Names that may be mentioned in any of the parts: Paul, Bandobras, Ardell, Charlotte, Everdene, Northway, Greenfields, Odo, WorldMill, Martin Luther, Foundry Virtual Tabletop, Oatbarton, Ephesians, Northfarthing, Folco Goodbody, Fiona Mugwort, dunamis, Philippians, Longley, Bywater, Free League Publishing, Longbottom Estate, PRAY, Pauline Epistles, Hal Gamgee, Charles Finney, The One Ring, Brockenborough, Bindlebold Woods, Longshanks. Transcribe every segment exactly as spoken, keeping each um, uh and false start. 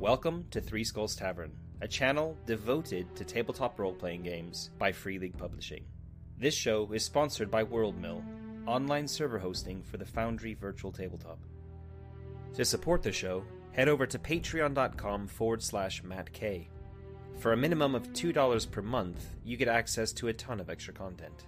Welcome to Three Skulls Tavern, a channel devoted to tabletop role-playing games by Free League Publishing. This show is sponsored by WorldMill, online server hosting for the Foundry Virtual Tabletop. To support the show, head over to patreon.com forward slash mattk. For a minimum of two dollars per month, you get access to a ton of extra content.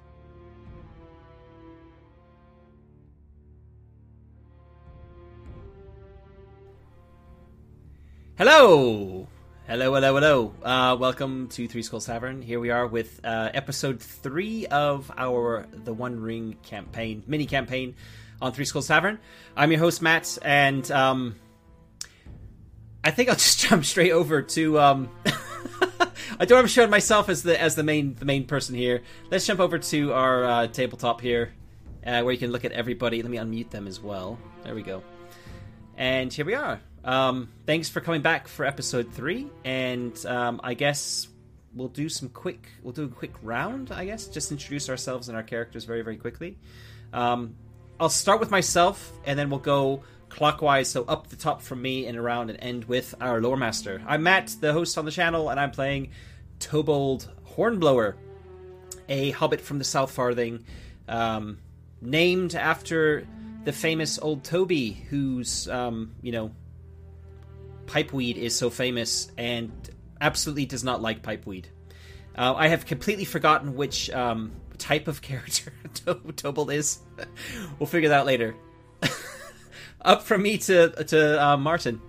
Hello! Hello, hello, hello. Uh, welcome to Three Skulls Tavern. Here we are with uh, episode three of our The One Ring campaign, mini campaign on Three Skulls Tavern. I'm your host, Matt, and um, I think I'll just jump straight over to... Um, I don't have shown myself as the as the main the main person here. Let's jump over to our uh, tabletop here, uh, where you can look at everybody. Let me unmute them as well. There we go. And here we are. Um, thanks for coming back for episode three, and um, I guess we'll do some quick, we'll do a quick round, I guess, just introduce ourselves and our characters very, very quickly. Um, I'll start with myself, and then we'll go clockwise, so up the top from me and around and end with our lore master. I'm Matt, the host on the channel, and I'm playing Tobold Hornblower, a hobbit from the Southfarthing, um, named after the famous old Toby, who's, um, you know... pipeweed is so famous and absolutely does not like pipeweed. Uh, I have completely forgotten which um, type of character to- Tobold is. We'll figure that out later. Up from me to to uh, Martin.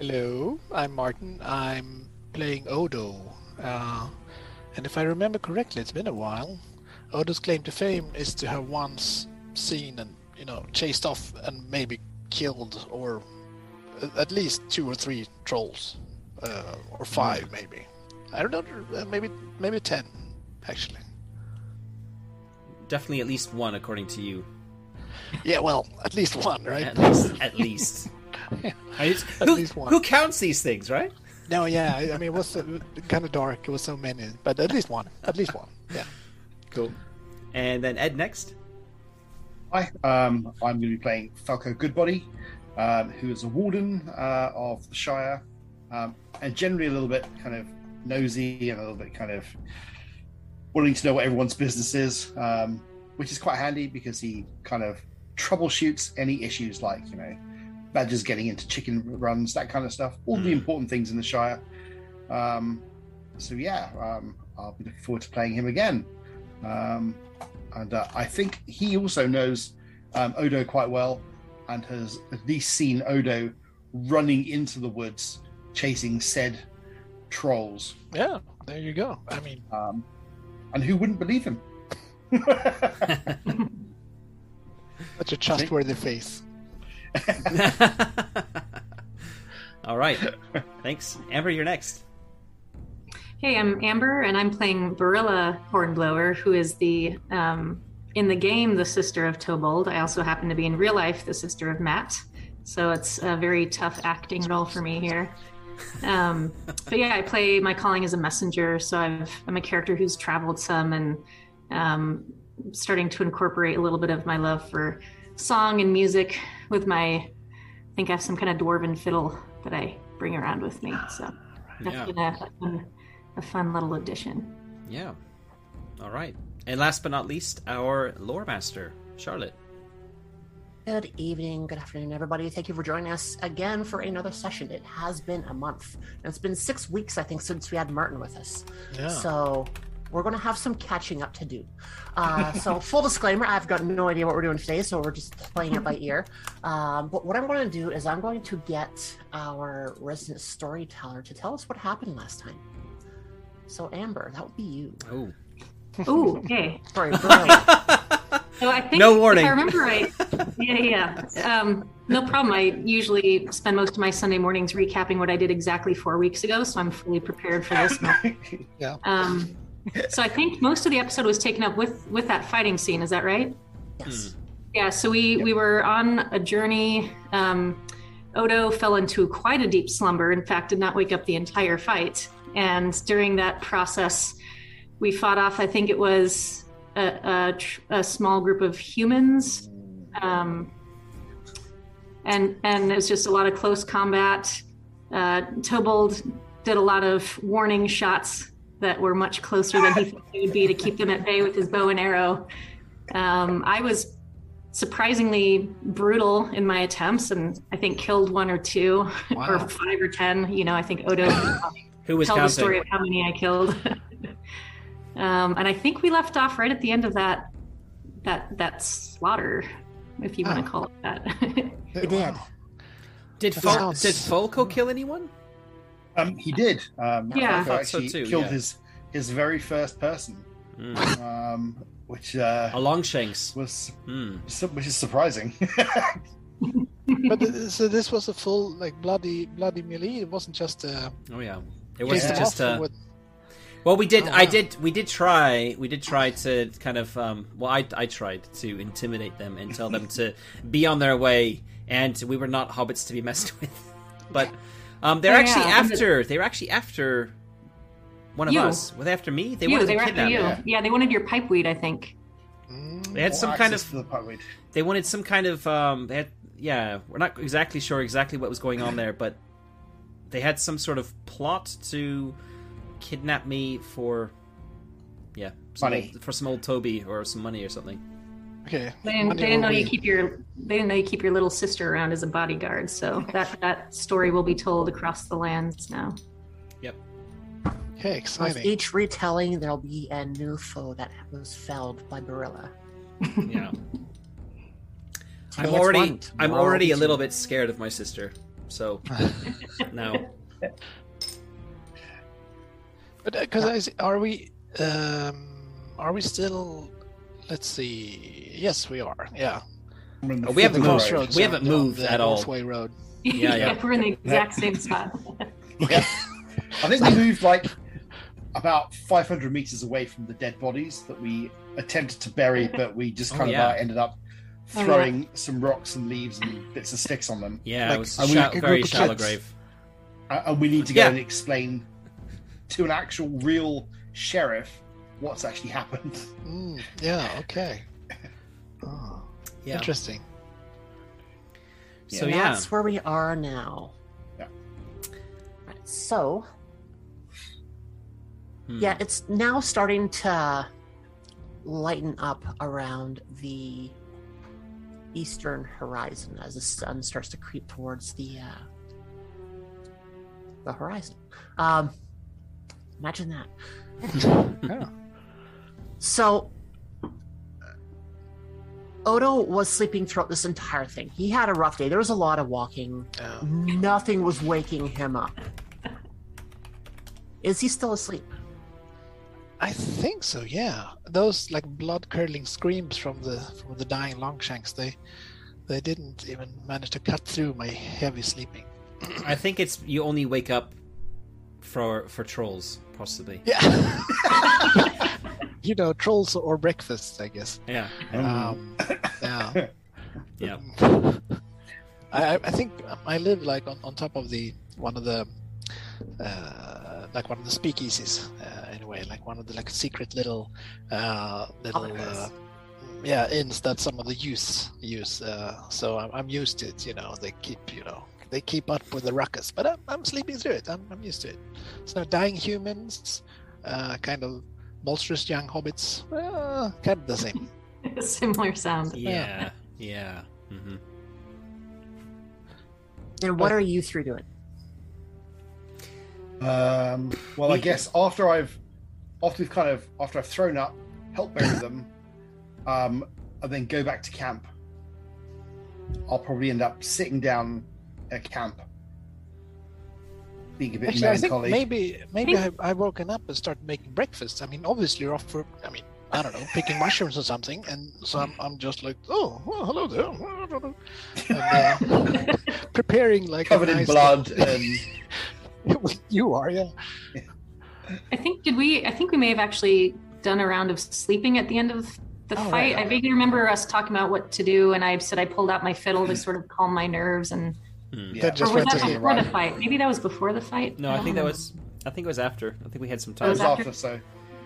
Hello, I'm Martin. I'm playing Odo. Uh, and if I remember correctly, it's been a while. Odo's claim to fame is to have once seen and, you know, chased off and maybe killed or... at least two or three trolls, uh, or five maybe. I don't know, maybe maybe ten, actually. Definitely at least one, according to you. Yeah, well, at least one, right? At least. At least, yeah. I just, at who, least one. Who counts these things, right? No, yeah. I, I mean, it was uh, kind of dark. It was so many, but at least one. At least one. Yeah. Cool. And then Ed next. Hi, um, I'm going to be playing Folco Goodbody. Um, who is a warden uh, of the Shire, um, and generally a little bit kind of nosy and a little bit kind of wanting to know what everyone's business is, um, which is quite handy because he kind of troubleshoots any issues like, you know, badgers getting into chicken runs, that kind of stuff, all mm. the important things in the Shire. Um, so yeah, um, I'll be looking forward to playing him again. Um, and uh, I think he also knows um, Odo quite well, and has at least seen Odo running into the woods chasing said trolls. Yeah, there you go. I mean... Um, and who wouldn't believe him? Such a trustworthy face. All right. Thanks. Amber, you're next. Hey, I'm Amber, and I'm playing Barilla Hornblower, who is the... Um, in the game, the sister of Tobold. I also happen to be in real life the sister of Matt, so it's a very tough acting role for me here. Um, but yeah, I play, my calling is a messenger, so I've, I'm a character who's traveled some and um, starting to incorporate a little bit of my love for song and music with my, I think I have some kind of dwarven fiddle that I bring around with me, so that's yeah. been a, a fun little addition. Yeah, all right. And last but not least, our lore master, Charlotte. Good evening, good afternoon, everybody. Thank you for joining us again for another session. It has been a month. It's been six weeks, I think, since we had Martin with us. Yeah. So we're going to have some catching up to do. Uh, so full disclaimer, I've got no idea what we're doing today, so we're just playing it by ear. Um, but what I'm going to do is I'm going to get our resident storyteller to tell us what happened last time. So Amber, that would be you. Oh. Ooh, okay. Sorry, so I think no warning. If I remember right. Yeah, yeah. Um, no problem. I usually spend most of my Sunday mornings recapping what I did exactly four weeks ago, so I'm fully prepared for this. Yeah. Um, so I think most of the episode was taken up with, with that fighting scene. Is that right? Yes. Hmm. Yeah. So we, yep. we were on a journey. Um, Odo fell into quite a deep slumber. In fact, did not wake up the entire fight. And during that process, we fought off, I think it was a, a, a small group of humans. Um, and and it was just a lot of close combat. Uh, Tobold did a lot of warning shots that were much closer than he thought they would be to keep them at bay with his bow and arrow. Um, I was surprisingly brutal in my attempts, and I think killed one or two, wow. or five or ten. You know, I think Odo Who was tell counting? The story of how many I killed. um, and I think we left off right at the end of that that that slaughter, if you oh. want to call it that. We did. Did Fol- did Folco kill anyone? Um, he did. Um, yeah, Folco actually so too, killed yeah. his his very first person, mm. um, which uh, a Longshanks was, mm. which is surprising. But the, so this was a full like bloody bloody melee. It wasn't just a oh yeah, it wasn't yeah. just a. With... Well, we did. Oh, I wow. did. We did try. We did try to kind of. Um, well, I I tried to intimidate them and tell them to be on their way, and we were not hobbits to be messed with, but. Um, they're oh, actually yeah. after. They were actually after one of you. us. Were they after me? They wanted to kidnap you. Yeah. yeah, they wanted your pipeweed, I think. Mm, they had some kind of. The pipeweed. They wanted some kind of. Um, they had, yeah, we're not exactly sure exactly what was going on there, but they had some sort of plot to kidnap me for. Yeah, some old, for some old Toby or some money or something. Okay. They didn't, they didn't know you keep your they didn't know you keep your little sister around as a bodyguard, so that, that story will be told across the lands now. Yep. Okay, exciting. With each retelling, there'll be a new foe that was felled by Barilla. Yeah. I'm already I'm already a little bit scared of my sister, so no. But because uh, are we um, are we still? Let's see. Yes, we are. Yeah. Oh, we haven't moved. Road. We haven't moved at all. Northway Road. Yeah, yeah. yeah. We're in the exact same spot. Yeah. I think we moved like about five hundred meters away from the dead bodies that we attempted to bury, but we just kind oh, of yeah. uh, ended up throwing oh, yeah. some rocks and leaves and bits of sticks on them. Yeah, like, it was a shallow, we, very shallow grave. Uh, and we need to go yeah. and explain to an actual real sheriff what's actually happened. Mm, yeah, okay. Oh, yeah. Interesting. So yeah. That's yeah. where we are now. Yeah. So, hmm. yeah, it's now starting to lighten up around the eastern horizon as the sun starts to creep towards the uh, the horizon. Um, imagine that. Yeah. So, Odo was sleeping throughout this entire thing. He had a rough day. There was a lot of walking. Oh. Nothing was waking him up. Is he still asleep? I think so, yeah. Those, like, blood-curdling screams from the from the dying Longshanks, they, they didn't even manage to cut through my heavy sleeping. I think it's you only wake up for for trolls, possibly. Yeah. You know, trolls or breakfast, I guess. Yeah. Um, yeah. Yeah. I, I think I live like on, on top of the one of the uh, like one of the speakeasies uh, anyway, like one of the like secret little uh, little uh, yeah inns that some of the youths use. Uh, so I'm, I'm used to it. You know, they keep you know they keep up with the ruckus, but I'm I'm sleeping through it. I'm I'm used to it. So dying humans, uh, kind of. Monstrous young hobbits, uh, kind of the same. Similar sound. Yeah, yeah. Mm-hmm. And what but, are you three doing? Um, well, I guess after I've, after we've kind of, after I've thrown up, help bury them, um, and then go back to camp. I'll probably end up sitting down at camp. Being a bit Actually, I think maybe maybe I, I woken up and started making breakfast. I mean, obviously you're off for, I mean, I don't know, picking mushrooms or something. And so I'm, I'm just like, oh, well, hello there. And, uh, preparing like covered a nice in blood. And... you are, yeah. I think did we? I think we may have actually done a round of sleeping at the end of the oh, fight. Right, right. I vaguely remember us talking about what to do, and I said I pulled out my fiddle to sort of calm my nerves and. Hmm. Yeah. That just or was that before the fight? Maybe that was before the fight. No, I think that was. I think it was after. I think we had some time. It was after, so.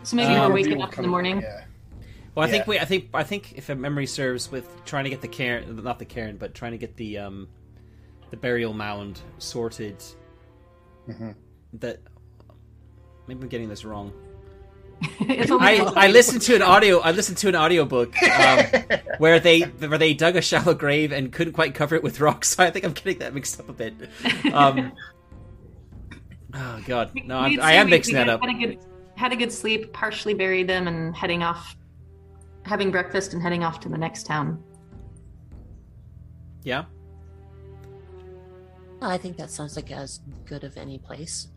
So maybe um, we're waking up in the morning. Yeah. Well, I yeah. think we. I think. I think if memory serves, with trying to get the cairn, not the cairn, but trying to get the um, the burial mound sorted Mm-hmm. That maybe I'm getting this wrong. I, I listened to an audio. I listened to an audiobook um, where they where they dug a shallow grave and couldn't quite cover it with rocks. So I think I'm getting that mixed up a bit. Um, oh God, no, I'm, I am we, mixing we that up. Had a, good, had a good sleep, partially buried them, and heading off, having breakfast, and heading off to the next town. Yeah. Well, I think that sounds like as good of any place.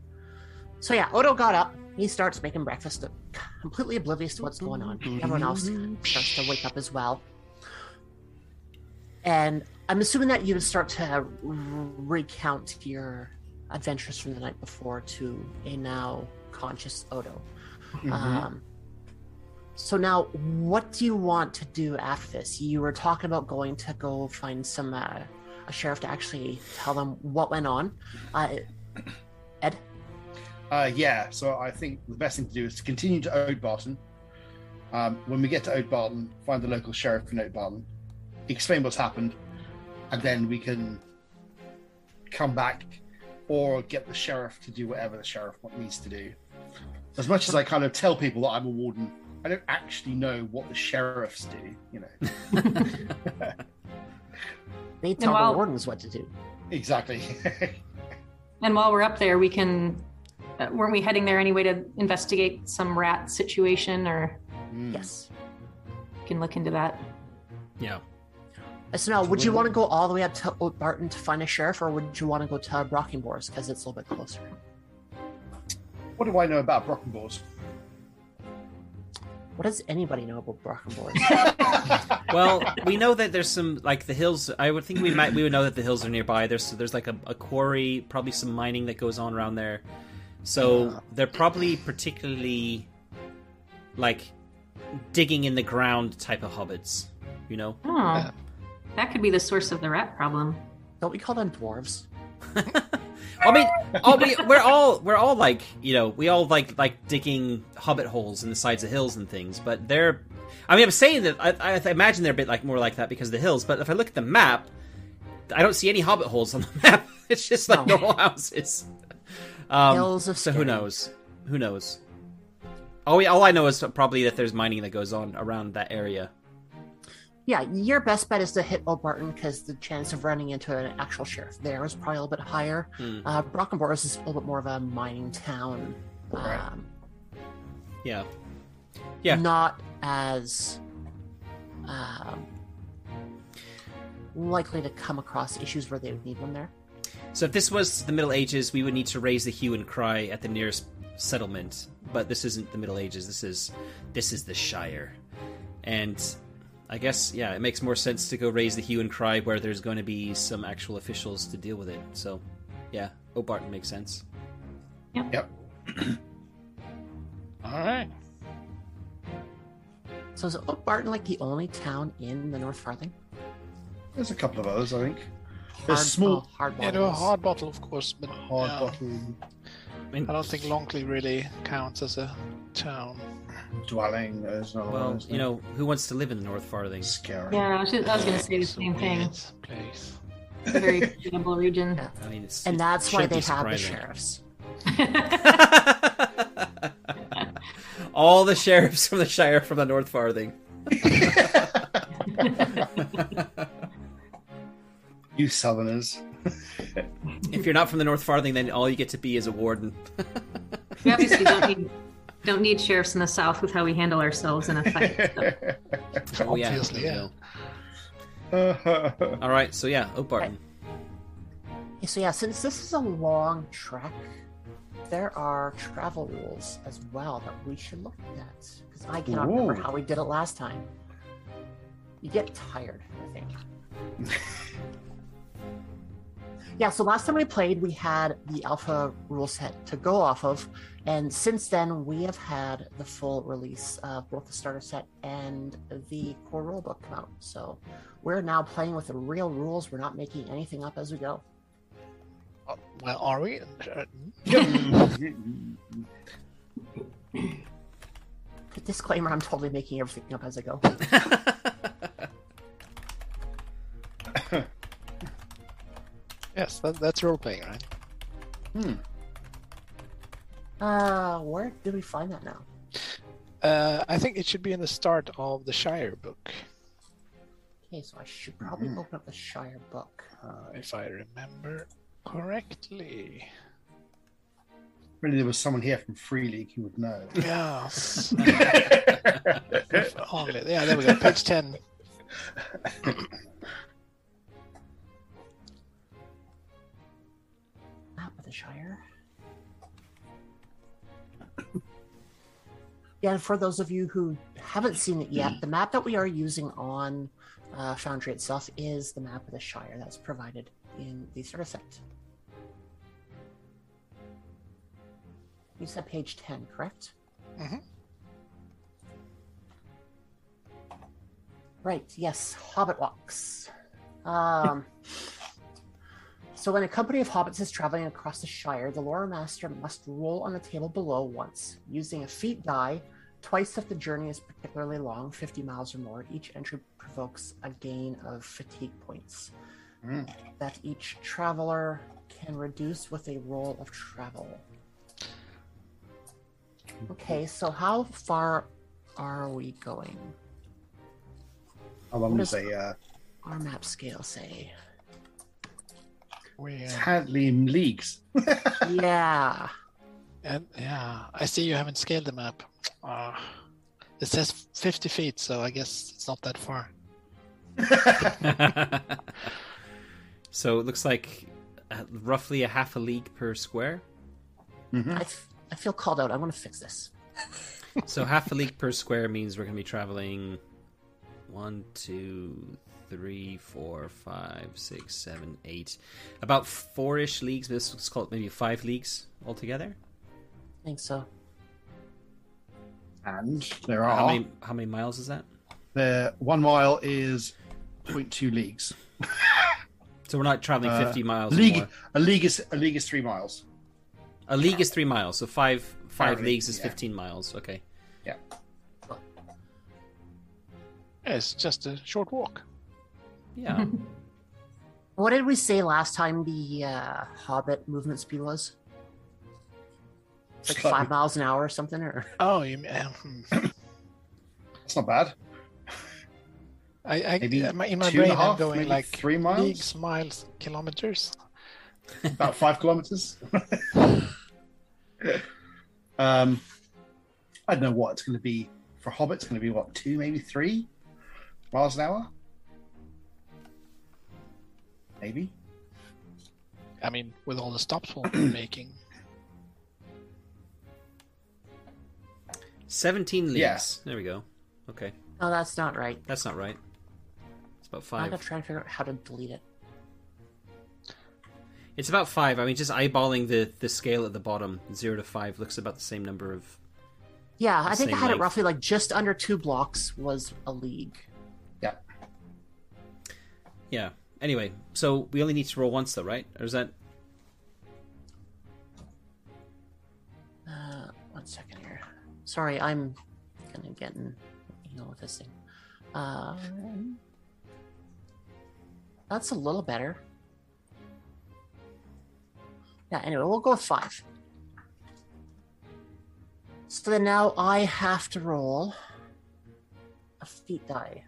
So yeah, Odo got up. He starts making breakfast, completely oblivious to what's going on. Everyone else starts to wake up as well. And I'm assuming that you start to recount your adventures from the night before to a now conscious Odo. Mm-hmm. Um, so now, what do you want to do after this? You were talking about going to go find some uh, a sheriff to actually tell them what went on. Uh, Ed? Uh, yeah, so I think the best thing to do is to continue to Oatbarton. Um, when we get to Oatbarton, find the local sheriff in Oatbarton, explain what's happened, and then we can come back or get the sheriff to do whatever the sheriff needs to do. As much as I kind of tell people that I'm a warden, I don't actually know what the sheriffs do, you know. They tell while... the wardens what to do. Exactly. And while we're up there, we can... Uh, weren't we heading there anyway to investigate some rat situation? Or mm. Yes, you can look into that. Yeah. So now, would you want to go all the way up to Oatbarton to find a sheriff, or would you want to go to Brockenbores because it's a little bit closer? What do I know about Brockenbores? What does anybody know about Brockenbores? Well, we know that there's some, like, the hills. I would think we might we would know that the hills are nearby. There's there's like a, a quarry, probably some mining that goes on around there. So they're probably particularly, like, digging in the ground type of hobbits, you know? Oh, yeah. That could be the source of the rat problem. Don't we call them dwarves? I mean, I'll be, we're all we're all like, you know, we all like like digging hobbit holes in the sides of hills and things. But they're, I mean, I'm saying that I, I imagine they're a bit like more like that because of the hills. But if I look at the map, I don't see any hobbit holes on the map. It's just like normal houses. Um, Hills of so who knows? Who knows? All, we, all I know is probably that there's mining that goes on around that area. Yeah, your best bet is to hit Oatbarton because the chance of running into an actual sheriff there is probably a little bit higher. Mm. Uh, Brockenborough is a little bit more of a mining town. Um, right. Yeah. Yeah. Not as um, likely to come across issues where they would need one there. So if this was the Middle Ages, we would need to raise the hue and cry at the nearest settlement. But this isn't the Middle Ages. This is this is the Shire. And I guess, yeah, it makes more sense to go raise the hue and cry where there's going to be some actual officials to deal with it. So, yeah, Oatbarton makes sense. Yep. Yep. All right. So is Oatbarton like the only town in the Northfarthing? There's a couple of others, I think. Hard, small, oh, yeah, there were Hardbottle, of course, but Hardbottle. Uh, I mean, I don't think Longley really counts as a town. Dwelling, there's no. Well, one, you know, who wants to live in the Northfarthing? Scary. Yeah, I was, was going to say the same thing. Place. It's a very sustainable region. Yeah. I mean, it's, and that's why they have the sheriffs. All the sheriffs from the Shire from the Northfarthing. You Southerners. If you're not from the Northfarthing, then all you get to be is a warden. We obviously don't need, don't need sheriffs in the South with how we handle ourselves in a fight. So. Oh, yeah. Obviously, yeah. All right, so yeah, Oatbarton. Right. So yeah, since this is a long trek, there are travel rules as well that we should look at. Because I cannot Ooh. remember how we did it last time. You get tired, I think. Yeah, so last time we played, we had the alpha rule set to go off of, and since then, we have had the full release of both the starter set and the core rulebook come out. So we're now playing with the real rules. We're not making anything up as we go. Uh, well, are we? Disclaimer, I'm totally making everything up as I go. Yes, that, that's role playing, right? Hmm. Uh, where do we find that now? Uh, I think it should be in the start of the Shire book. Okay, so I should probably mm-hmm. open up the Shire book. Uh, if I remember correctly. Really, there was someone here from Free League who would know. Yeah. If only. Yeah, there we go. Page ten. Map of the Shire. Yeah, and for those of you who haven't seen it yet, the map that we are using on uh, Foundry itself is the map of the Shire that's provided in the artifact. You said page ten, correct? Mm-hmm. Right, yes, Hobbit Walks. Um, so when a company of hobbits is traveling across the Shire, the lore master must roll on the table below once, using a feat die, twice if the journey is particularly long, fifty miles or more. Each entry provokes a gain of fatigue points mm. that each traveler can reduce with a roll of travel. Okay, so how far are we going? How long does a, uh, our map scale say? We're... It's hardly in leagues. yeah. And, yeah, I see you haven't scaled the map. Uh, it says fifty feet, so I guess it's not that far. So it looks like roughly a half a league per square. Mm-hmm. I th- I feel called out. I want to fix this. So half a league per square means we're going to be traveling one, two, three, four, five, six, seven, eight. About four-ish leagues. This is called maybe five leagues altogether. I think so. And there are... How many, how many miles is that? The one mile is zero point two leagues. So we're not traveling uh, fifty miles league, more. A league is A league is three miles. A league is three miles, so five five Probably, leagues is yeah. fifteen miles. Okay. Yeah. yeah. It's just a short walk. Yeah. What did we say last time the uh, Hobbit movement speed was? Like five miles an hour or something? Or oh, you mean... That's not bad. I, I Maybe in my brain half, I'm going like three miles, leagues, miles, kilometers. About five kilometers. um, I don't know what it's going to be for Hobbit. It's going to be what, two, maybe three miles an hour? Maybe. I mean, with all the stops we'll be making. seventeen leagues. Yeah. There we go. Okay. No, that's not right. That's not right. It's about five. I'm going to try and figure out how to delete it. It's about five. I mean, just eyeballing the, the scale at the bottom, zero to five looks about the same number of. Yeah, I think I had length. It roughly like just under two blocks was a league. Yeah. Yeah. Anyway, so we only need to roll once, though, right? Or is that? Uh, one second here. Sorry, I'm gonna get in email with this thing. Um, that's a little better. Yeah, anyway, we'll go with five. So then now I have to roll a feat die.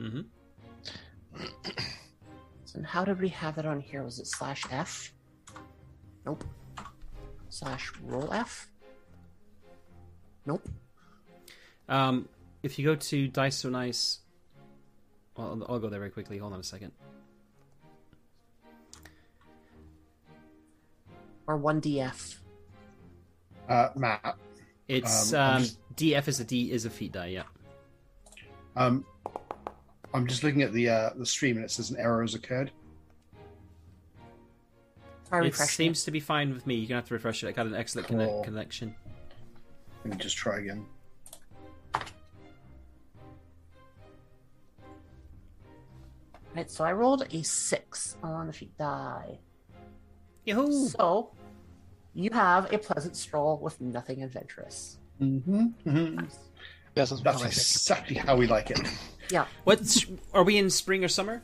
Mm-hmm. So how did we have that on here? Was it slash F? Nope. Slash roll F? Nope. Um, if you go to Dice So Nice... Well, I'll go there very quickly. Hold on a second. Or one D F? Uh, Matt. It's, um, um just... D F is a D, is a feat die, yeah. Um, I'm just looking at the uh, the stream and it says an error has occurred. I it seems it. to be fine with me. You're going to have to refresh it. I got an excellent cool. connect- connection. Let me just try again. Right, so I rolled a six on the feat die. Yahoo! So, you have a pleasant stroll with nothing adventurous. Mm-hmm. mm-hmm. That's, That's exactly how we like it. Yeah. What are we in spring or summer?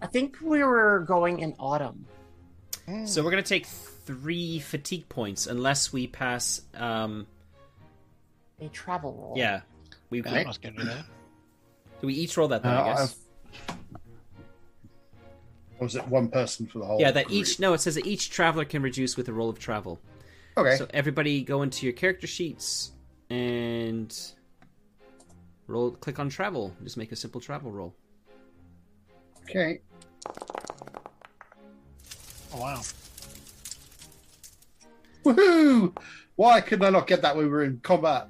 I think we were going in autumn. So we're going to take three fatigue points unless we pass um, a travel roll. Yeah, we. I was gonna do that. Do we each roll that then? Uh, I guess. Or was it one person for the whole? Yeah, that group? Each. No, it says that each traveler can reduce with a roll of travel. Okay. So everybody go into your character sheets and roll. Click on travel. Just make a simple travel roll. Okay. Oh wow! Woohoo! Why could I not get that when we were in combat?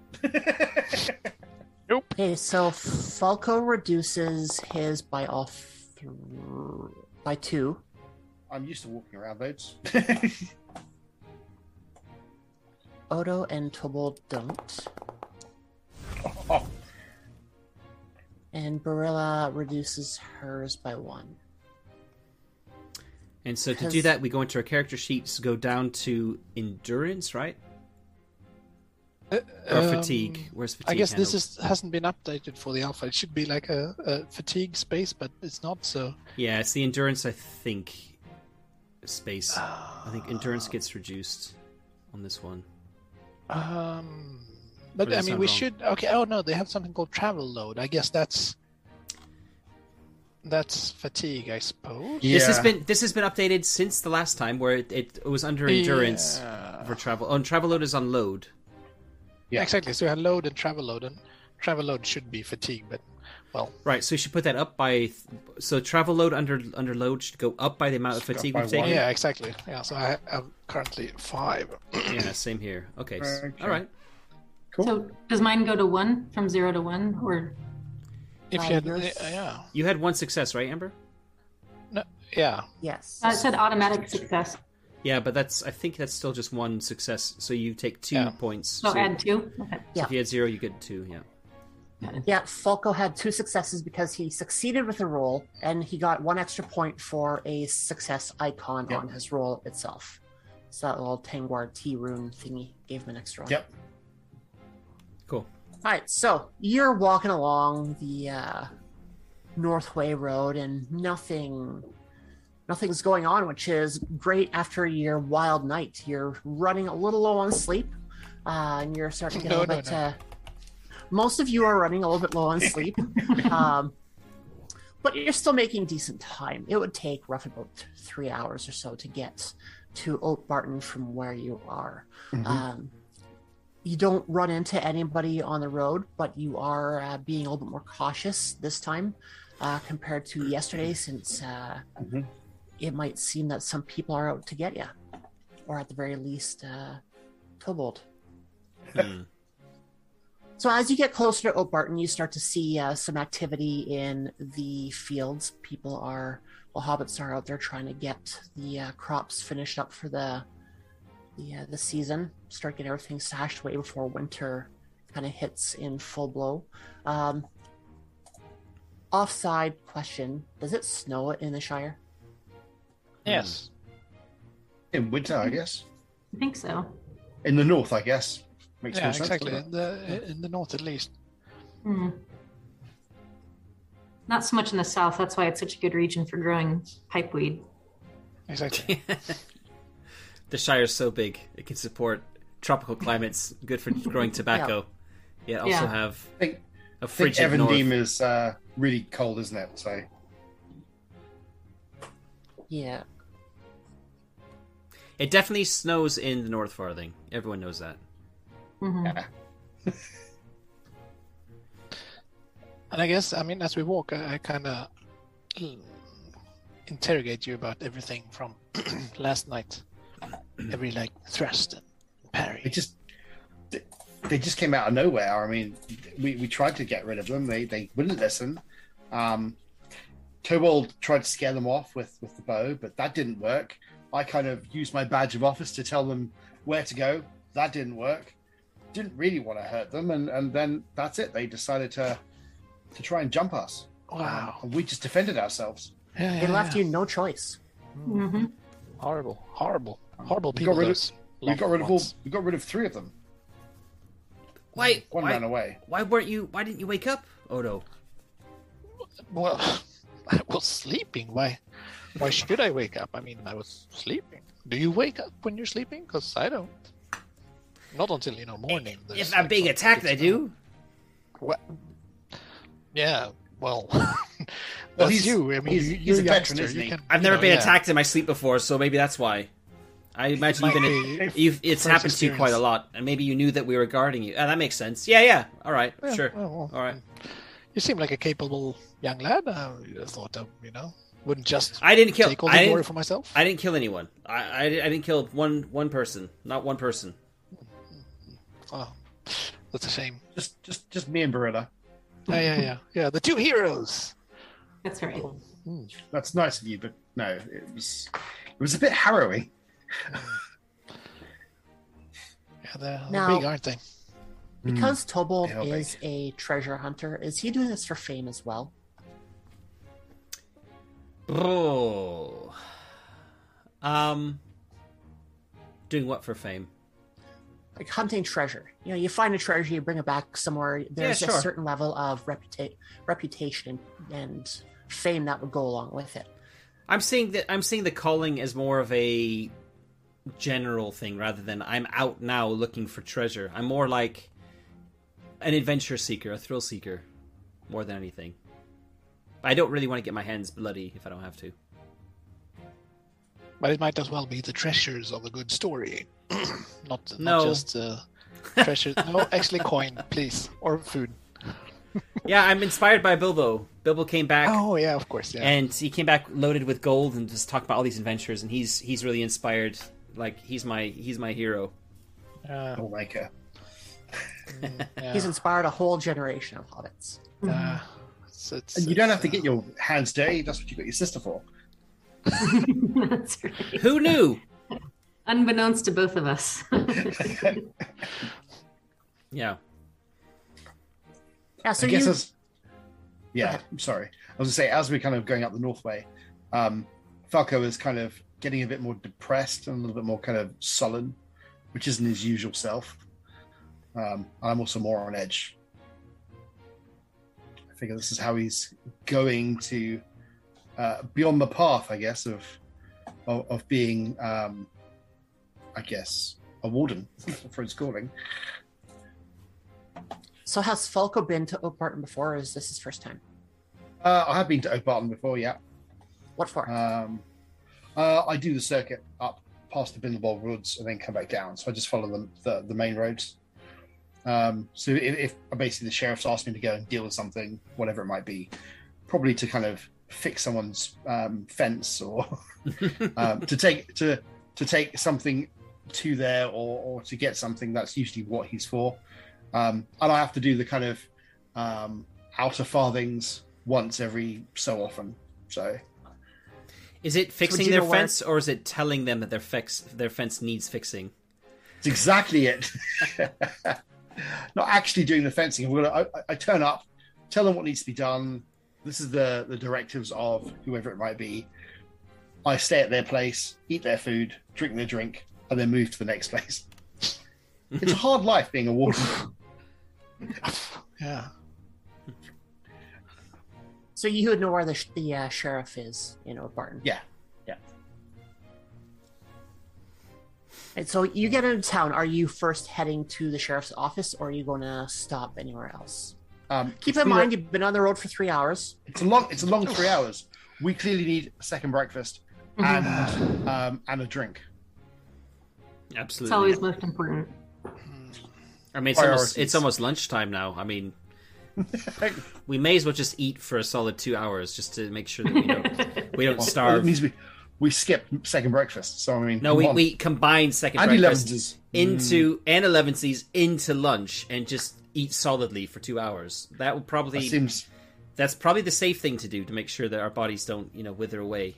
Nope. Okay, so Falco reduces his by off th- by two. I'm used to walking around boats. Odo and Tobold don't. Oh. And Barilla reduces hers by one. And so to do that, we go into our character sheets, go down to endurance, right? Uh, or fatigue. Um, Where's fatigue? I guess handled? This is, hasn't been updated for the alpha. It should be like a, a fatigue space, but it's not, so... Yeah, it's the endurance, I think, space. Uh, I think endurance gets reduced on this one. Um... But I mean, we wrong? should. Okay. Oh no, they have something called travel load. I guess that's that's fatigue, I suppose. Yeah. This has been this has been updated since the last time, where it, it was under endurance yeah. for travel. On oh, travel load is on load. Yeah, exactly. So we had load and travel load, and travel load should be fatigue, but well, right. So you should put that up by. Th- so travel load under under load should go up by the amount should of fatigue we've taken. Yeah, exactly. Yeah. So I am currently five. Yeah. Same here. Okay. okay. All right. Cool. So does mine go to one from zero to one, or if you had uh, yeah, you had one success, right, Amber? No, yeah, yes. I said automatic success. Yeah, but that's I think that's still just one success. So you take two yeah. points. So, so add two. Okay. Yeah. So if you had zero, you get two. Yeah. Yeah. Folco had two successes because he succeeded with a roll, and he got one extra point for a success icon yep. on his roll itself. So that little Tangwar T rune thingy gave him an extra one. Yep. Cool. All right, so you're walking along the uh, Northway Road, and nothing, nothing's going on, which is great after your wild night. You're running a little low on sleep, uh, and you're starting to get no, a little no, bit. No. Uh, most of you are running a little bit low on sleep, um, but you're still making decent time. It would take roughly about three hours or so to get to Oatbarton from where you are. Mm-hmm. Um, You don't run into anybody on the road, but you are uh, being a little bit more cautious this time uh, compared to yesterday, since uh, mm-hmm. it might seem that some people are out to get you, or at the very least, uh, Tobold. Mm. So as you get closer to Oatbarton, you start to see uh, some activity in the fields. People are, well, hobbits are out there trying to get the uh, crops finished up for the Yeah, the season. Start getting everything sashed away before winter kind of hits in full blow. Um, offside question: does it snow in the Shire? Yes. In winter, I guess. I think so. In the north, I guess. Makes yeah, no sense, exactly. In the in the north, at least. Mm. Not so much in the south. That's why it's such a good region for growing pipeweed. Exactly. The Shire's so big, it can support tropical climates, good for growing tobacco. Yeah, yeah also yeah. have I think, a frigid I think Everdene north. is uh, really cold, isn't it? So. Yeah. It definitely snows in the Northfarthing. Everyone knows that. Mm-hmm. Yeah. And I guess, I mean, as we walk, I, I kind of interrogate you about everything from last night. Every like thrust and parry. They just they just came out of nowhere. I mean, we, we tried to get rid of them. They they wouldn't listen. Um, Tobold tried to scare them off with, with the bow, but that didn't work. I kind of used my badge of office to tell them where to go. That didn't work. Didn't really want to hurt them, and, and then that's it. They decided to to try and jump us. Wow! Um, and we just defended ourselves. Yeah, yeah, they left yeah. you no choice. Mm-hmm. Horrible, horrible. Horrible people. We got rid of, we got rid of all, we got rid of three of them. Why? One why, ran away. Why weren't you? Why didn't you wake up, Odo? Well, I was sleeping. Why? Why should I wake up? I mean, I was sleeping. Do you wake up when you're sleeping? Because I don't. Not until, you know, morning. If I'm like being attacked, I do. Well, yeah, well... well, he's you. I mean, he's, you're he's a veteran, isn't he? Can, I've never know, been yeah. attacked in my sleep before, so maybe that's why. I imagine it you've been... Be you've, it's happened experience. to you quite a lot, and maybe you knew that we were guarding you. Oh, that makes sense. Yeah, yeah. All right, yeah, sure. Well, well, all right. You seem like a capable young lad. I thought, um, you know... Wouldn't just I didn't kill. Take all the I glory for myself. I didn't kill anyone. I, I I didn't kill one one person. Not one person. Oh, that's a shame. Just just just me and Barilla. Yeah yeah yeah yeah. The two heroes. That's right. Oh, mm. That's nice of you, but no, it was it was a bit harrowing. yeah, they're, now, they're big, aren't they? Because mm, Tobold is big. a treasure hunter, is he doing this for fame as well? Oh, um, doing what for fame? Like hunting treasure. You know, you find a treasure, you bring it back somewhere. There's yeah, sure. a certain level of reputa- reputation and fame that would go along with it. I'm seeing that. I'm seeing the calling as more of a general thing rather than I'm out now looking for treasure. I'm more like an adventure seeker, a thrill seeker, more than anything. I don't really want to get my hands bloody if I don't have to. But it might as well be the treasures of a good story. not, no. not just uh, treasures. no, actually coin, please. Or food. yeah, I'm inspired by Bilbo. Bilbo came back. Oh, yeah, of course. Yeah. And he came back loaded with gold and just talked about all these adventures. And he's he's really inspired. Like, he's my he's my hero. Uh, I like her. yeah. He's inspired a whole generation of hobbits. Uh, It's, it's, and you don't have to get your hands dirty. That's what you got your sister for. That's right. Who knew? Unbeknownst to both of us. yeah. Yeah. So I guess you. As, yeah. I'm sorry. I was gonna say as we're kind of going up the Northway, um, Falco is kind of getting a bit more depressed and a little bit more kind of sullen, which isn't his usual self. Um, I'm also more on edge. I figure this is how he's going to uh, beyond the path, I guess, of of, of being, um, I guess, a warden for his calling. So, has Falco been to Oatbarton before, or is this his first time? Uh, I have been to Oatbarton before, yeah. What for? Um, uh, I do the circuit up past the Bindlebold Woods and then come back down. So I just follow the the, the main roads. Um, so if, if basically the sheriff's asked me to go and deal with something, whatever it might be, probably to kind of fix someone's um, fence or um, to take to to take something to there or, or to get something, that's usually what he's for. Um, and I have to do the kind of um, outer farthings once every so often. So, is it fixing so their fence or is it telling them that their fix their fence needs fixing? It's exactly it. Not actually doing the fencing. We're gonna, I, I turn up, tell them what needs to be done. This is the, the directives of whoever it might be. I stay at their place, eat their food, drink their drink, and then move to the next place. It's a hard life being a warden. yeah. So you would know where the, the uh, sheriff is, you know, Barton. Yeah. And so you get into town. Are you first heading to the sheriff's office, or are you going to stop anywhere else? Um, Keep in mind, a... you've been on the road for three hours. It's a long, it's a long three hours. We clearly need a second breakfast and mm-hmm. um, and a drink. Absolutely, it's always most important. I mean, it's almost, it's almost lunchtime now. I mean, we may as well just eat for a solid two hours just to make sure that we don't we don't starve. We skipped second breakfast, so I mean... No, we, we combined second and breakfast into, mm. and elevensies into lunch and just eat solidly for two hours. That would probably... That seems... That's probably the safe thing to do to make sure that our bodies don't, you know, wither away.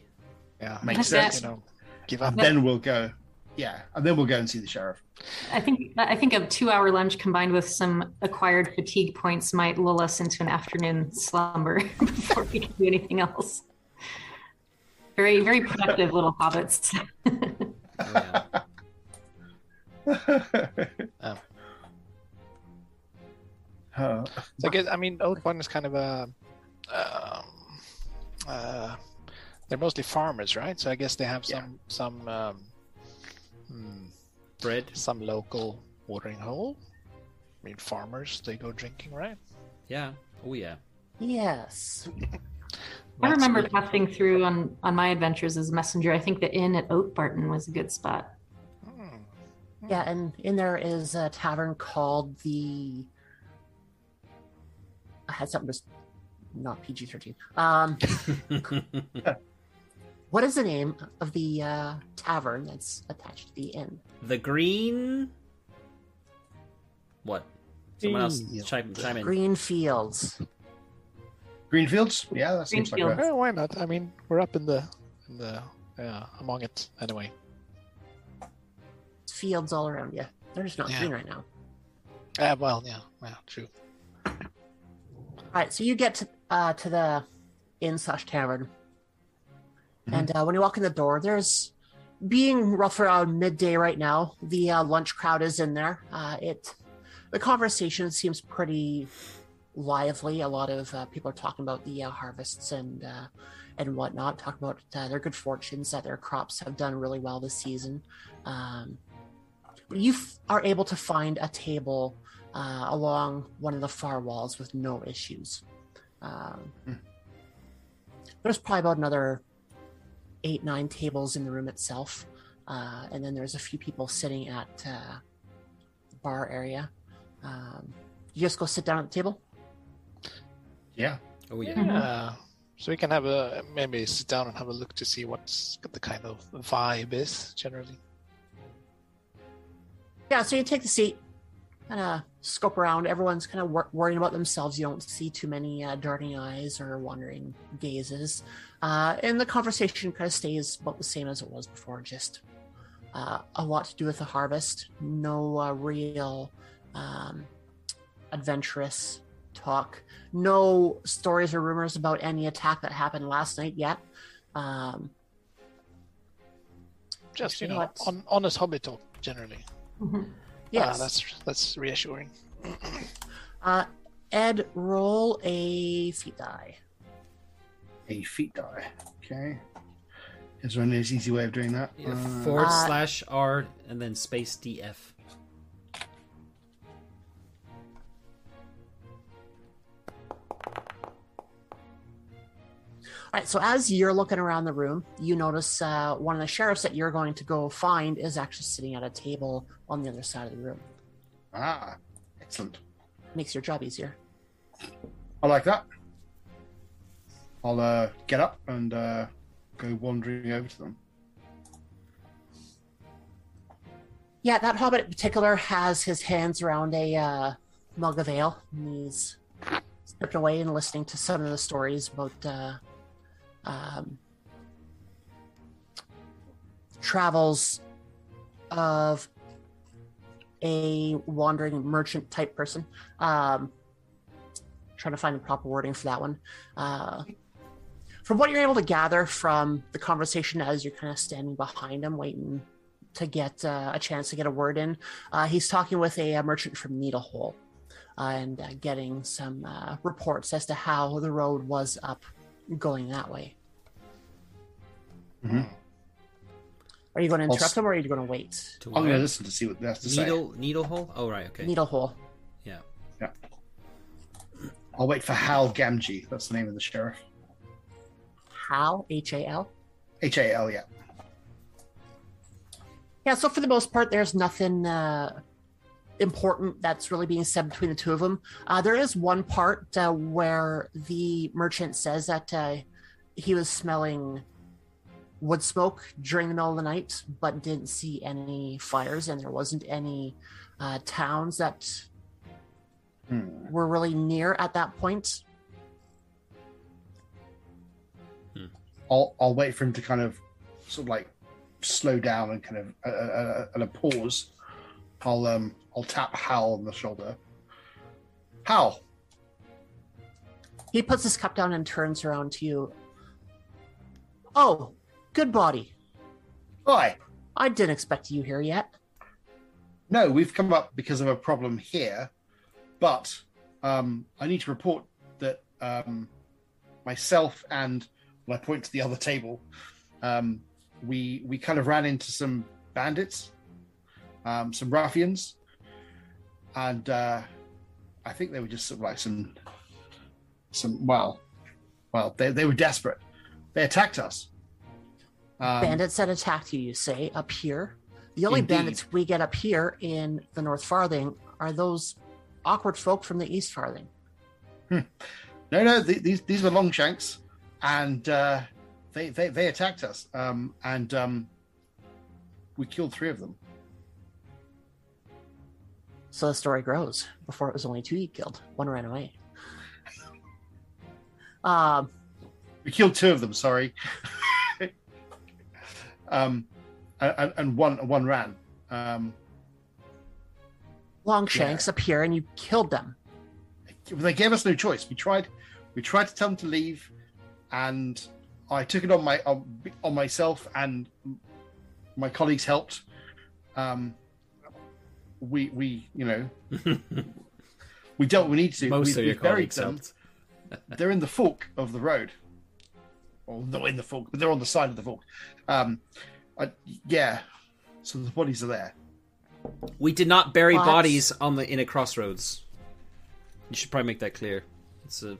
Yeah, makes sense. You know, give up. And then we'll go... Yeah, and then we'll go and see the sheriff. I think I think a two-hour lunch combined with some acquired fatigue points might lull us into an afternoon slumber before we can do anything else. Very, very productive little hobbits. yeah. um, so I guess, I mean, Oatbarton is kind of a... Um, uh, they're mostly farmers, right? So I guess they have some yeah. some um, mm, bread, some local watering hole. I mean, farmers, they go drinking, right? Yeah. Oh, yeah. Yes. I remember good. Passing through on, on my adventures as a messenger. I think the inn at Oatbarton was a good spot. Mm. Yeah, and in there is a tavern called the... I had something just... Not P G thirteen. Um, what is the name of the uh, tavern that's attached to the inn? The Green... What? Someone else chime, chime in. Greenfields. Greenfields? Yeah, that seems like that. Oh, why not? I mean, we're up in the, in the uh, among it anyway. Fields all around you. They're just not yeah. green right now. Uh, well, yeah, yeah, true. All right, so you get to, uh, to the inn slash tavern. Mm-hmm. And uh, when you walk in the door, there's, being rough around midday right now, the uh, lunch crowd is in there. Uh, it... The conversation seems pretty lively. A lot of uh, people are talking about the uh, harvests and uh, and whatnot, talking about uh, their good fortunes, that their crops have done really well this season. Um, you f- are able to find a table uh, along one of the far walls with no issues. Um, mm. There's probably about another eight, nine tables in the room itself. Uh, and then there's a few people sitting at uh, the bar area. Um, you just go sit down at the table? Yeah. Oh, yeah. Mm-hmm. Uh, so we can have a, maybe sit down and have a look to see what's what the kind of vibe is generally. Yeah, so you take the seat, kind of scope around. Everyone's kind of wor- worrying about themselves. You don't see too many uh, darting eyes or wandering gazes. Uh, and the conversation kind of stays about the same as it was before, just uh, a lot to do with the harvest. No uh, real... Um, adventurous talk. No stories or rumors about any attack that happened last night yet. Um, Just, you know, on, honest hobby talk, generally. Mm-hmm. Yes. Uh, that's, that's reassuring. uh, Ed, roll a feat die. A feat die. Okay. Is there an easy way of doing that? Yeah, uh, forward uh, slash R and then space D F. All right, so as you're looking around the room, you notice uh, one of the sheriffs that you're going to go find is actually sitting at a table on the other side of the room. Ah, excellent. Makes your job easier. I like that. I'll uh, get up and uh, go wandering over to them. Yeah, that hobbit in particular has his hands around a uh, mug of ale. And he's stepped away and listening to some of the stories about... Uh, Um, travels of a wandering merchant type person. Um, trying to find the proper wording for that one. Uh, from what you're able to gather from the conversation as you're kind of standing behind him, waiting to get uh, a chance to get a word in, uh, he's talking with a, a merchant from Needlehole uh, and uh, getting some uh, reports as to how the road was up going that way. Mm-hmm. Are you going to interrupt them, or are you going to wait? I'm going to listen to see what they have to Needle, say. Needlehole? Oh, right, okay. Needlehole. Yeah. Yeah. I'll wait for Hal Gamgee. That's the name of the sheriff. Hal? H A L? H A L, yeah. Yeah, so for the most part, there's nothing uh, important that's really being said between the two of them. Uh, there is one part uh, where the merchant says that uh, he was smelling wood smoke during the middle of the night, but didn't see any fires, and there wasn't any uh, towns that hmm. were really near at that point. Hmm. I'll I'll wait for him to kind of sort of like slow down and kind of uh, uh, and a pause. I'll um I'll tap Hal on the shoulder. Hal. He puts his cup down and turns around to you. Oh, Goodbody. Hi. I didn't expect you here yet. No, we've come up because of a problem here, but um, I need to report that um, myself and when I point to the other table, um, we we kind of ran into some bandits um, some ruffians, and uh, I think they were just sort of like some, some well, well, they they were desperate. They attacked us. Um, bandits that attacked you, you say, up here. The only indeed. bandits we get up here in the Northfarthing are those awkward folk from the Eastfarthing. Hmm. No, no, th- these these were Longshanks, and uh, they, they they attacked us, um, and um, we killed three of them. So the story grows. Before it was only two you killed, one ran away. Um, we killed two of them. Sorry. um, and, and one one ran. Um, Longshanks yeah. appear, and you killed them. They gave us no choice. We tried, we tried to tell them to leave, and I took it on my on, on myself, and my colleagues helped. Um, we we you know we dealt what we needed to. Most we, of your colleagues helped. They're in the fork of the road, or not in the fork, but they're on the side of the fork. Um, I, yeah, so the bodies are there. We did not bury but... bodies on the in a crossroads. You should probably make that clear. It's a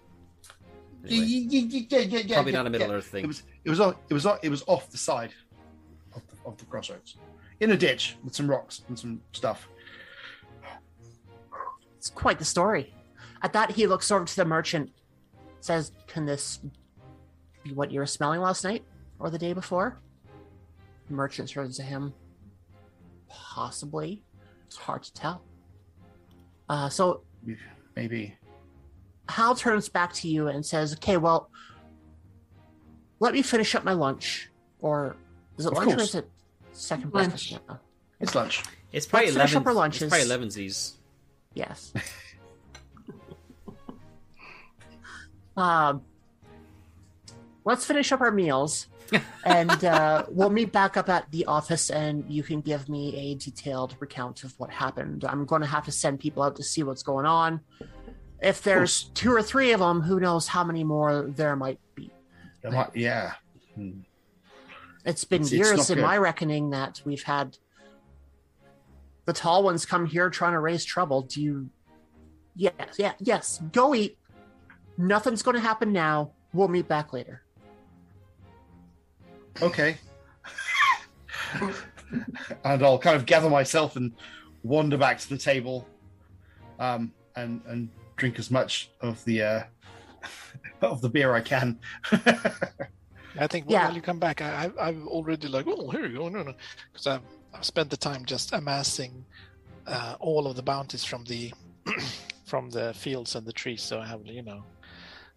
anyway. yeah, yeah, yeah, yeah, yeah, probably yeah, not a Middle yeah. Earth thing. It was it was off, it was off, it was off the side of the, of the crossroads, in a ditch with some rocks and some stuff. It's quite the story. At that, he looks over to the merchant, says, "Can this be what you were smelling last night or the day before?" The merchant turns to him. Possibly, it's hard to tell. Uh, so. Yeah. Maybe. Hal turns back to you and says, "Okay, well, let me finish up my lunch." Or is it lunch or is it second breakfast? Now? It's lunch. It's probably eleven. Finish up our lunches. It's probably elevensies. Yes. um, let's finish up our meals, and uh, we'll meet back up at the office, and you can give me a detailed recount of what happened. I'm going to have to send people out to see what's going on. If there's two or three of them, who knows how many more there might be. There might, yeah. Hmm. It's been it's, years it's in good. my reckoning that we've had the tall ones come here trying to raise trouble. Do you... Yes, yeah, yes. Go eat. Nothing's going to happen now. We'll meet back later. Okay. And I'll kind of gather myself and wander back to the table um, and and drink as much of the uh, of the beer I can. I think well, yeah. while you come back, I, I've already like, oh, here you go. No, no. Because I've, I've spent the time just amassing uh, all of the bounties from the from the fields and the trees. So I have, you know,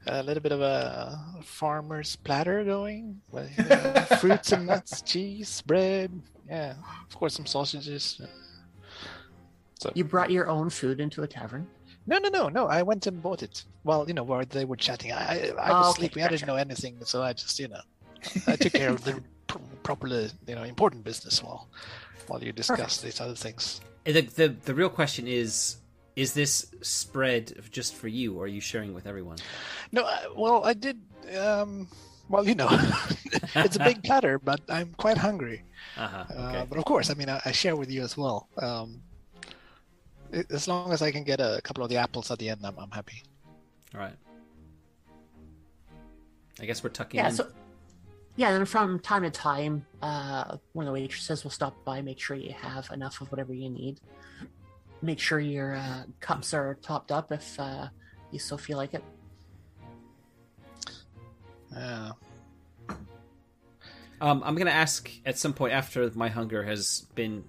a little bit of a farmer's platter going with you know, fruits and nuts, cheese, bread. Yeah, of course, some sausages. So you brought your own food into a tavern? No, no, no, no. I went and bought it. Well, you know, while they were chatting, I, I was oh, okay, sleeping. Gotcha. I didn't know anything, so I just, you know, I took care of the pr- properly, you know, important business while while you discussed Perfect. these other things. The, the the real question is. Is this spread just for you, or are you sharing with everyone? No, I, well, I did. Um, well, you know, it's a big platter, but I'm quite hungry. Uh-huh, okay. uh, but of course, I mean, I, I share with you as well. Um, it, as long as I can get a couple of the apples at the end, I'm, I'm happy. All right. I guess we're tucking yeah, in. So, yeah, and from time to time, uh, one of the waitresses will stop by, make sure you have enough of whatever you need. Make sure your uh, cups are topped up if uh, you still feel like it. Yeah. Um, I'm going to ask at some point after my hunger has been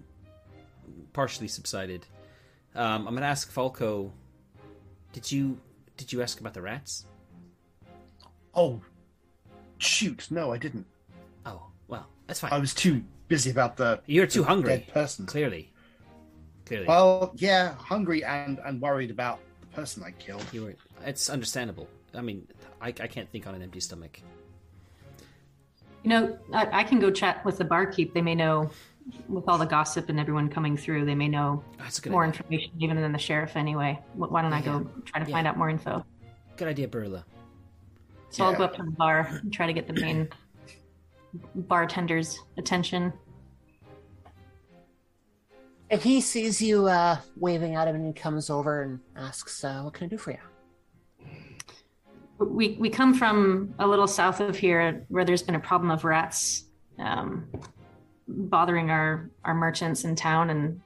partially subsided. Um, I'm going to ask Folco. Did you did you ask about the rats? Oh, shoot! No, I didn't. Oh, well, that's fine. I was too busy about the. You're too the hungry. Dead person, clearly. Clearly. Well, yeah, hungry and, and worried about the person I killed. You were, it's understandable. I mean, I, I can't think on an empty stomach. You know, I, I can go chat with the barkeep. They may know, with all the gossip and everyone coming through, they may know more idea. information even than the sheriff anyway. Why don't yeah. I go try to yeah. find out more info? Good idea, Barilla. So yeah. I'll go up to the bar and try to get the main bartender's attention. And he sees you uh, waving at him, and he comes over and asks, uh, what can I do for you? We we come from a little south of here where there's been a problem of rats um, bothering our, our merchants in town, and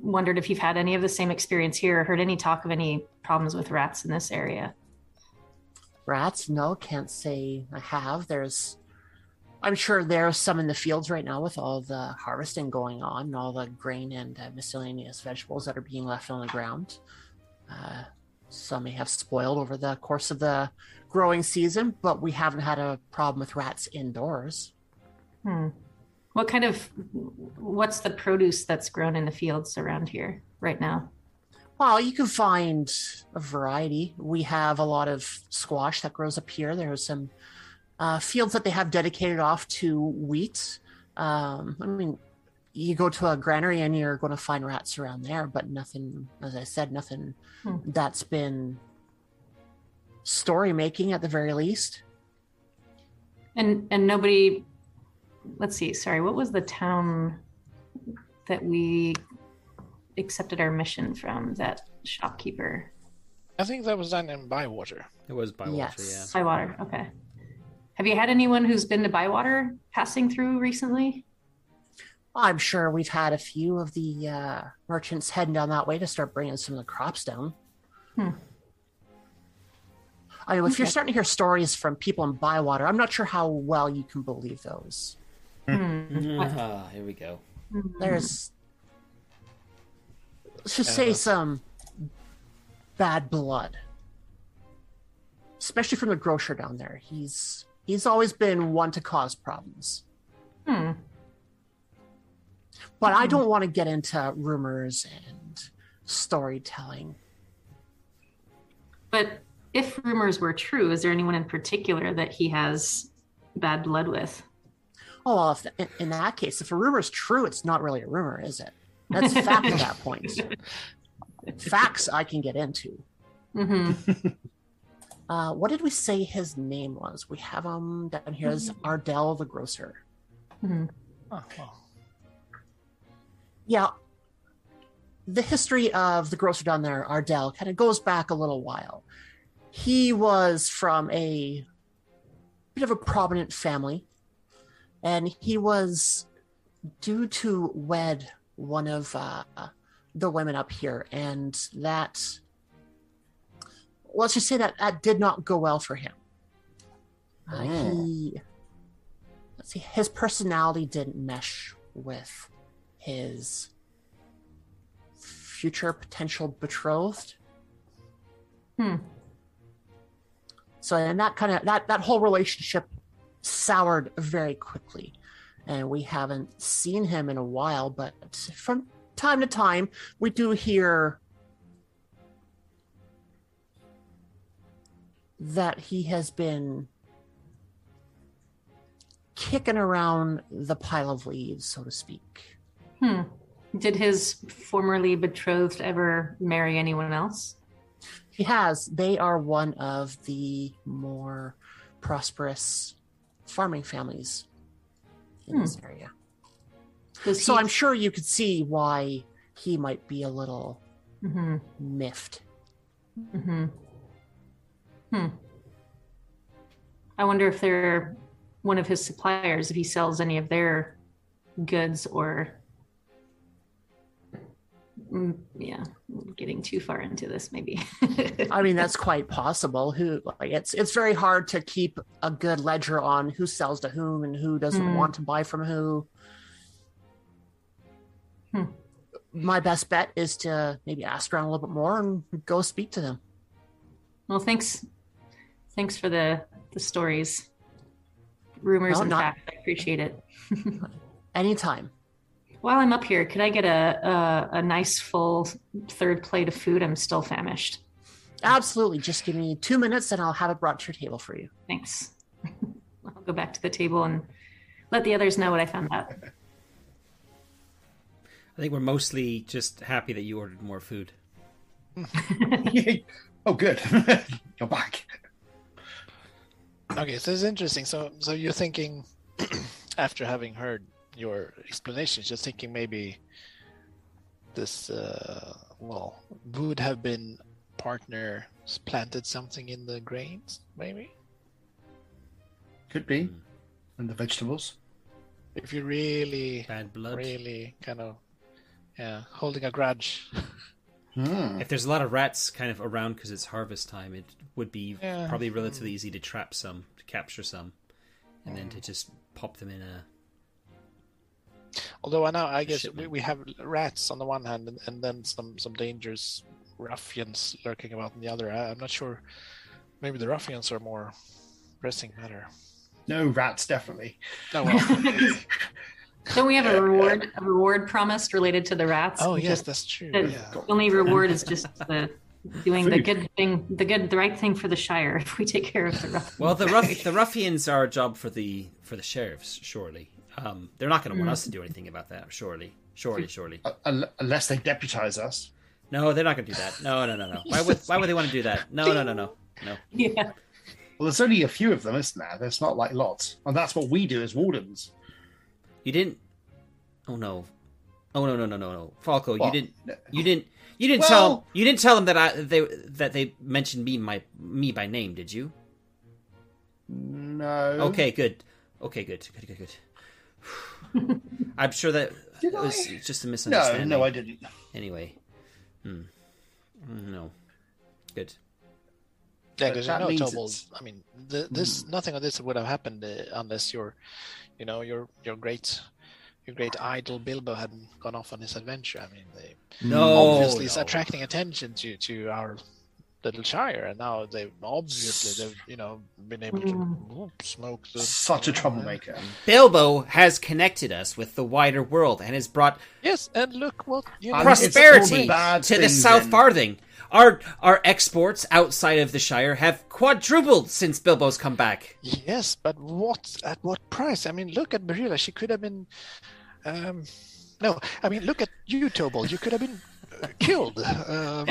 wondered if you've had any of the same experience here or heard any talk of any problems with rats in this area. Rats? No, can't say I have. There's, I'm sure there are some in the fields right now with all the harvesting going on and all the grain and uh, miscellaneous vegetables that are being left on the ground. Uh, some may have spoiled over the course of the growing season, but we haven't had a problem with rats indoors. Hmm. What kind of, what's the produce that's grown in the fields around here right now? Well, you can find a variety. We have a lot of squash that grows up here. There are some uh, fields that they have dedicated off to wheat. Um, I mean, you go to a granary and you're going to find rats around there, but nothing, as I said, nothing hmm. that's been story making at the very least. And and nobody... Let's see, sorry, what was the town that we accepted our mission from, that shopkeeper? I think that was done in Bywater. It was Bywater, yes. yeah. Bywater, okay. Have you had anyone who's been to Bywater passing through recently? I'm sure we've had a few of the uh, merchants heading down that way to start bringing some of the crops down. Hmm. I mean, if okay. you're starting to hear stories from people in Bywater, I'm not sure how well you can believe those. Mm-hmm. Uh, here we go. There's, let's just say, some bad blood, especially from the grocer down there. He's he's always been one to cause problems. Hmm. But mm-hmm. I don't want to get into rumors and storytelling. But if rumors were true, is there anyone in particular that he has bad blood with? Oh, well, if the, in that case, if a rumor is true, it's not really a rumor, is it? That's fact at that point. Facts I can get into. Mm-hmm. Uh, what did we say his name was? We have him down here as mm-hmm. Ardell the Grocer. Mm-hmm. Oh, wow. Yeah. The history of the grocer down there, Ardell, kind of goes back a little while. He was from a bit of a prominent family. And he was due to wed one of uh, the women up here. And that, let's just say that that did not go well for him. Uh, he, let's see, his personality didn't mesh with his future potential betrothed. Hmm. So, and that kind of, that, that whole relationship soured very quickly, and we haven't seen him in a while, but from time to time we do hear that he has been kicking around the pile of leaves, so to speak. Hmm. Did his formerly betrothed ever marry anyone else? He has. They are one of the more prosperous farming families in hmm. this area. He... So I'm sure you could see why he might be a little mm-hmm. miffed. Mm-hmm. Hmm. I wonder if they're one of his suppliers, if he sells any of their goods or... Yeah, getting too far into this, maybe. I mean, that's quite possible. Who like, it's it's very hard to keep a good ledger on who sells to whom and who doesn't mm. want to buy from who. Hmm. My best bet is to maybe ask around a little bit more and go speak to them. Well, thanks, thanks for the the stories, rumors, no, and not... facts. I appreciate it. Anytime. While I'm up here, could I get a, a a nice full third plate of food? I'm still famished. Absolutely. Just give me two minutes and I'll have it brought to your table for you. Thanks. I'll go back to the table and let the others know what I found out. I think we're mostly just happy that you ordered more food. Oh, good. You're back. Okay, so this is interesting. So, so you're thinking, after having heard your explanations, just thinking maybe this, uh, well, would have been partner planted something in the grains, maybe? Could be. Mm. And the vegetables. If you're really, bad blood. really kind of yeah, holding a grudge. Hmm. If there's a lot of rats kind of around because it's harvest time, it would be yeah. probably relatively easy to trap some, to capture some, and mm. then to just pop them in a... Although I know, I guess we, we have rats on the one hand, and, and then some, some dangerous ruffians lurking about on the other. I, I'm not sure. Maybe the ruffians are more pressing matter. No, rats, definitely. No, well. Don't we have a reward a reward promised related to the rats? Oh yes, just, that's true. The yeah. only reward is just the doing Food. the good thing, the good, the right thing for the Shire. If we take care of the ruffians. Well, the ruff, the ruffians are a job for the for the sheriffs. Surely, um, they're not going to want mm. us to do anything about that. Surely, surely, surely. Uh, unless they deputize us. No, they're not going to do that. No, no, no, no. Why would why would they want to do that? No, no, no, no, no. Yeah. Well, there's only a few of them, isn't there? There's not like lots, and that's what we do as wardens. You didn't. Oh no! Oh no! No! No! No! No! Folco, what? you didn't. You didn't. You didn't well, tell. You didn't tell them that I. They that they mentioned me. My me by name. Did you? No. Okay. Good. Okay. Good. Good. Good. Good. I'm sure that did it was I? just a misunderstanding. No. No, I didn't. Anyway. Hmm. No. Good. Yeah, because you know, Tobold, I mean, the, this mm. nothing of this would have happened uh, unless your, you know, your your great, your great idol Bilbo hadn't gone off on his adventure. I mean, they no, obviously no. it's attracting attention to, to our little Shire, and now they obviously they've you know been able to oh, smoke the such a troublemaker. Bilbo has connected us with the wider world and has brought yes, and look what you know, prosperity to the Southfarthing. Our our exports outside of the Shire have quadrupled since Bilbo's come back. Yes, but what at what price? I mean, look at Barilla. She could have been... Um, no, I mean, look at you, Tobold. You could have been uh, killed. Um,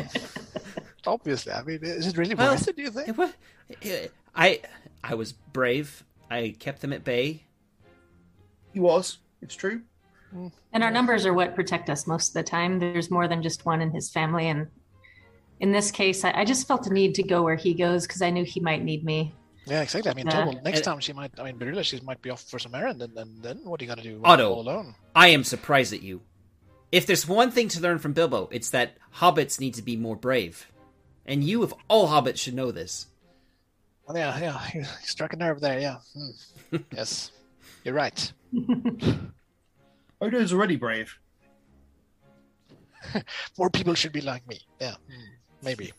obviously. I mean, is it really well, worth it, do you think? It was, it, I, I was brave. I kept them at bay. He was. It's true. And our numbers are what protect us most of the time. There's more than just one in his family, and in this case, I, I just felt the need to go where he goes because I knew he might need me. Yeah, exactly. I mean, uh, Tobold, next uh, time she might, I mean, Barilla, she might be off for some errand, and, and then what are you going to do Otto, all alone? I am surprised at you. If there's one thing to learn from Bilbo, it's that hobbits need to be more brave. And you, of all hobbits, should know this. Well, yeah, yeah, he struck a nerve there, yeah. Mm. Yes, you're right. Odo's already brave. More people should be like me, yeah. Mm. Maybe,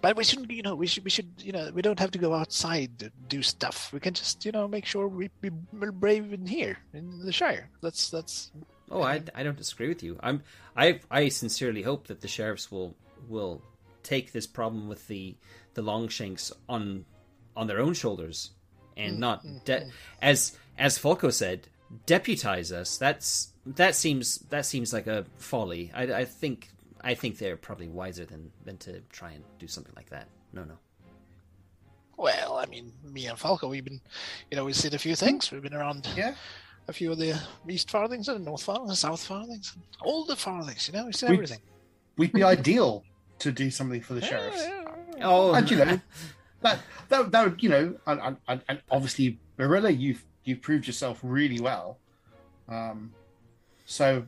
but we shouldn't. You know, we should. We should. You know, we don't have to go outside to do stuff. We can just, you know, make sure we be brave in here in the Shire. That's that's. Oh, I, I don't disagree with you. I'm I I sincerely hope that the sheriffs will will take this problem with the the Longshanks on on their own shoulders and mm-hmm. not de- as as Folco said, deputize us. That's that seems that seems like a folly. I I think. I think they're probably wiser than, than to try and do something like that. No, no. Well, I mean, me and Folco, we've been, you know, we've seen a few things. We've been around yeah. a few of the East Farthings and the North Farthings, South Farthings, all the Farthings, you know, we've seen we'd, everything. We'd be ideal to do something for the yeah, sheriffs. Yeah, yeah. Oh, and, you know, that, that, that would, you know, and, and, and obviously, Barilla, you've, you've proved yourself really well. Um, so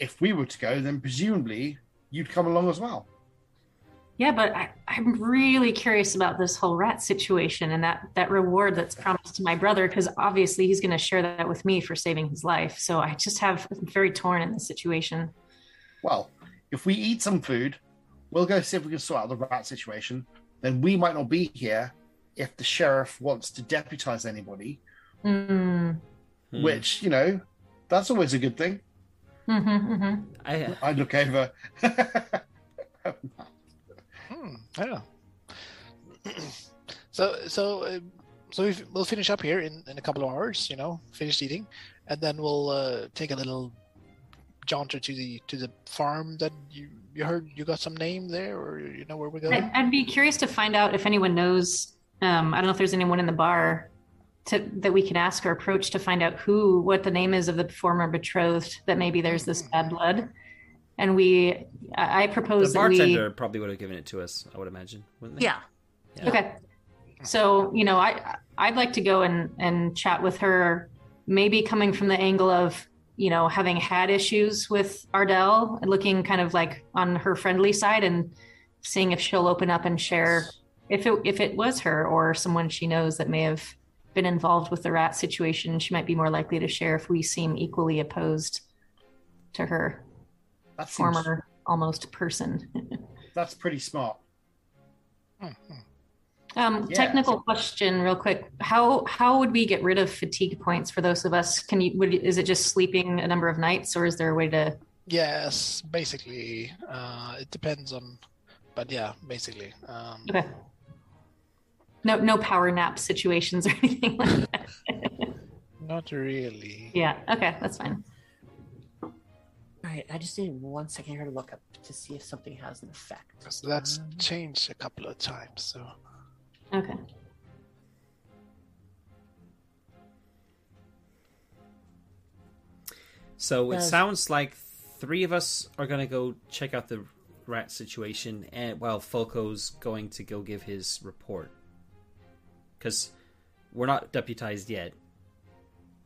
if we were to go, then presumably... you'd come along as well. Yeah, but I, I'm really curious about this whole rat situation and that, that reward that's promised to my brother, because obviously he's going to share that with me for saving his life. So I just have I'm very torn in this situation. Well, if we eat some food, we'll go see if we can sort out the rat situation. Then we might not be here if the sheriff wants to deputize anybody, mm. which, you know, that's always a good thing. Mm-hmm, mm-hmm. I, uh... I look over. hmm, yeah. So, so, uh, so we've, we'll finish up here in, in a couple of hours. You know, finish eating, and then we'll uh, take a little jaunter to the to the farm that you you heard. You got some name there, or you know where we're going. I'd be curious to find out if anyone knows. Um, I don't know if there's anyone in the bar. To, that we can ask or approach to find out who, what the name is of the former betrothed, that maybe there's this bad blood. And we, I propose that we... The bartender probably would have given it to us, I would imagine, wouldn't they? Yeah. yeah. Okay. So, you know, I, I'd like to go and, and chat with her, maybe coming from the angle of, you know, having had issues with Ardell and looking kind of like on her friendly side and seeing if she'll open up and share if it, if it was her or someone she knows that may have been involved with the rat situation. She might be more likely to share if we seem equally opposed to her that seems, former almost person. That's pretty smart. Mm-hmm. Um, yeah, technical question real quick. How, how would we get rid of fatigue points for those of us? Can you, would, is it just sleeping a number of nights or is there a way to? Yes, basically, uh, it depends on, but yeah, basically. Um, okay. No, no power nap situations or anything like that. Not really. Yeah. Okay. That's fine. All right, I just need one second here to look up to see if something has an effect. So that's um, changed a couple of times, so. Okay. So it Does... sounds like three of us are going to go check out the rat situation, and while Folco's going to go give his report, because we're not deputized yet.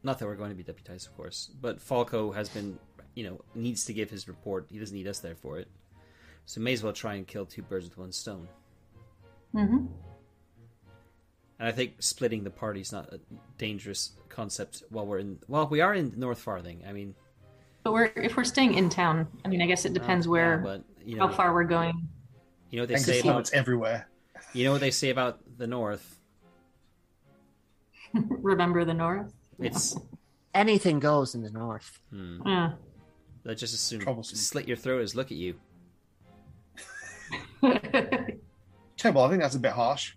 Not that we're going to be deputized, of course, but Folco has been, you know, needs to give his report. He doesn't need us there for it, so may as well try and kill two birds with one stone. Mm-hmm. And I think splitting the party is not a dangerous concept while we're in. Well, we are in Northfarthing. I mean, but we're if we're staying in town. I mean, I guess it depends uh, where, yeah, but, you know, how far we're going. You know what they say about it's everywhere. You know what they say about the North. Remember the North. It's anything goes in the North. Hmm. Yeah. I just assume slit your throat is look at you. Terrible. I think that's a bit harsh.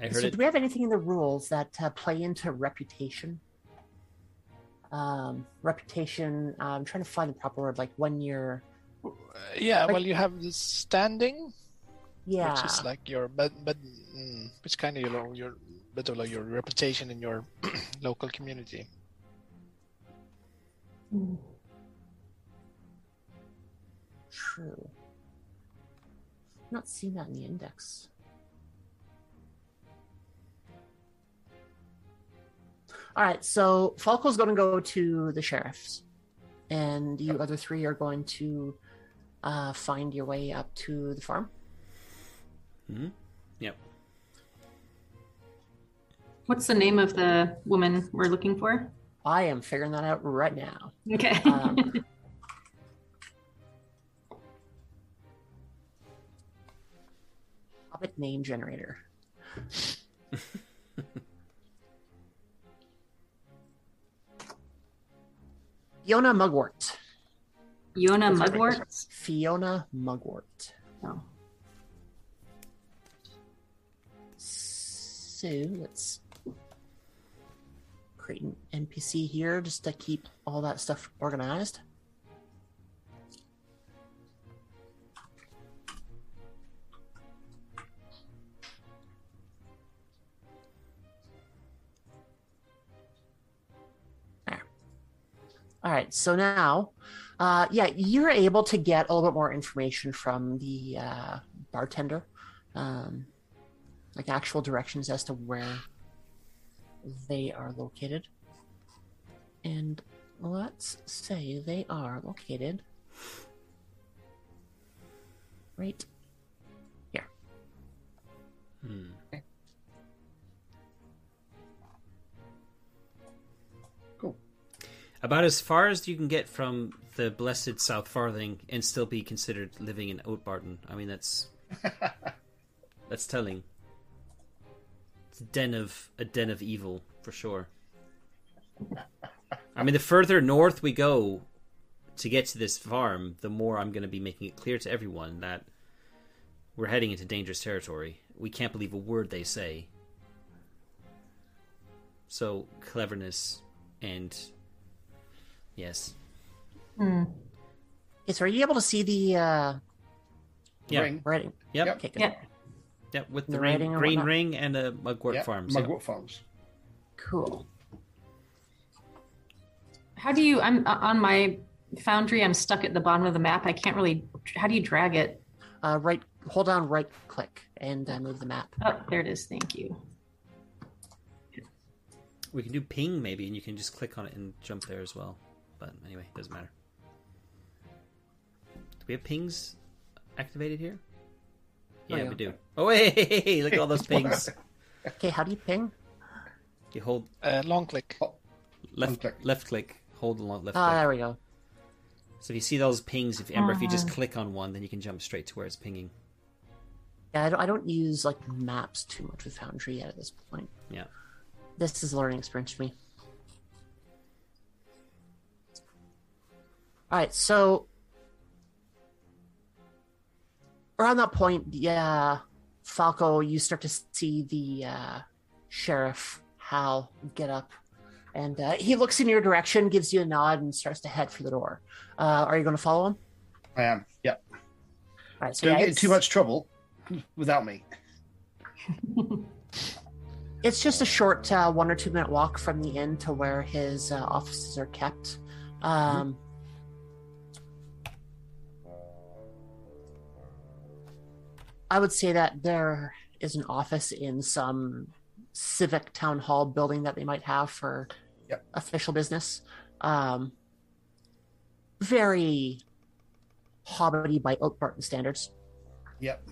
I heard so it. Do we have anything in the rules that uh, play into reputation? Um, reputation, uh, I'm trying to find the proper word, like one year. Yeah, like, well, you have this standing. Yeah. Which is like your, but, but mm, which kind of you know, your, bit of like your reputation in your local community. Mm. True. Not seeing that in the index. All right, so Falco's going to go to the sheriff's, and you other three are going to uh, find your way up to the farm. Mm-hmm. Yep. What's the name of the woman we're looking for? I am figuring that out right now. Okay. um, Hobbit name generator. Fiona Mugwort. Fiona Mugwort? Fiona Mugwort. Oh. So let's create an N P C here just to keep all that stuff organized. All right, so now, uh, yeah, you're able to get a little bit more information from the uh, bartender, um, like actual directions as to where they are located. And let's say they are located right here. Hmm. Okay. About as far as you can get from the blessed Southfarthing and still be considered living in Oatbarton. I mean, that's that's telling. It's a den of a den of evil for sure. I mean, the further north we go to get to this farm, the more I'm going to be making it clear to everyone that we're heading into dangerous territory. We can't believe a word they say. So cleverness and. Yes. Hmm. Yes, are you able to see the uh, yeah. ring? Writing. Yep. Okay, good. Yep. Yep. With the, the ring, green ring and a Mugwort yep. Farms. Mugwort yep. Farms. Cool. How do you? I'm on my Foundry, I'm stuck at the bottom of the map. I can't really, how do you drag it? Uh, right, hold down right click and uh, move the map. Oh, there it is. Thank you. We can do ping maybe, and you can just click on it and jump there as well. But anyway, it doesn't matter. Do we have pings activated here? Yeah, oh, yeah. we do. Oh, hey, hey, hey, look at all those pings. Okay, how do you ping? You hold... Uh, long click. Oh. Left, long click. Left click. Hold long left click. Ah, there we go. So if you see those pings, if Amber, uh-huh. if you just click on one, then you can jump straight to where it's pinging. Yeah, I don't, I don't use like maps too much with Foundry yet at this point. Yeah. This is a learning experience for me. All right, so... Around that point, yeah, Folco, you start to see the uh, sheriff, Hal, get up. And uh, he looks in your direction, gives you a nod, and starts to head for the door. Uh, are you going to follow him? I am, yep. All right, so Don't yeah, get in too much trouble without me. It's just a short uh, one or two minute walk from the inn to where his uh, offices are kept. Um, mm-hmm. I would say that there is an office in some civic town hall building that they might have for yep. official business. Um, very hobbity by Oatbarton standards. Yep.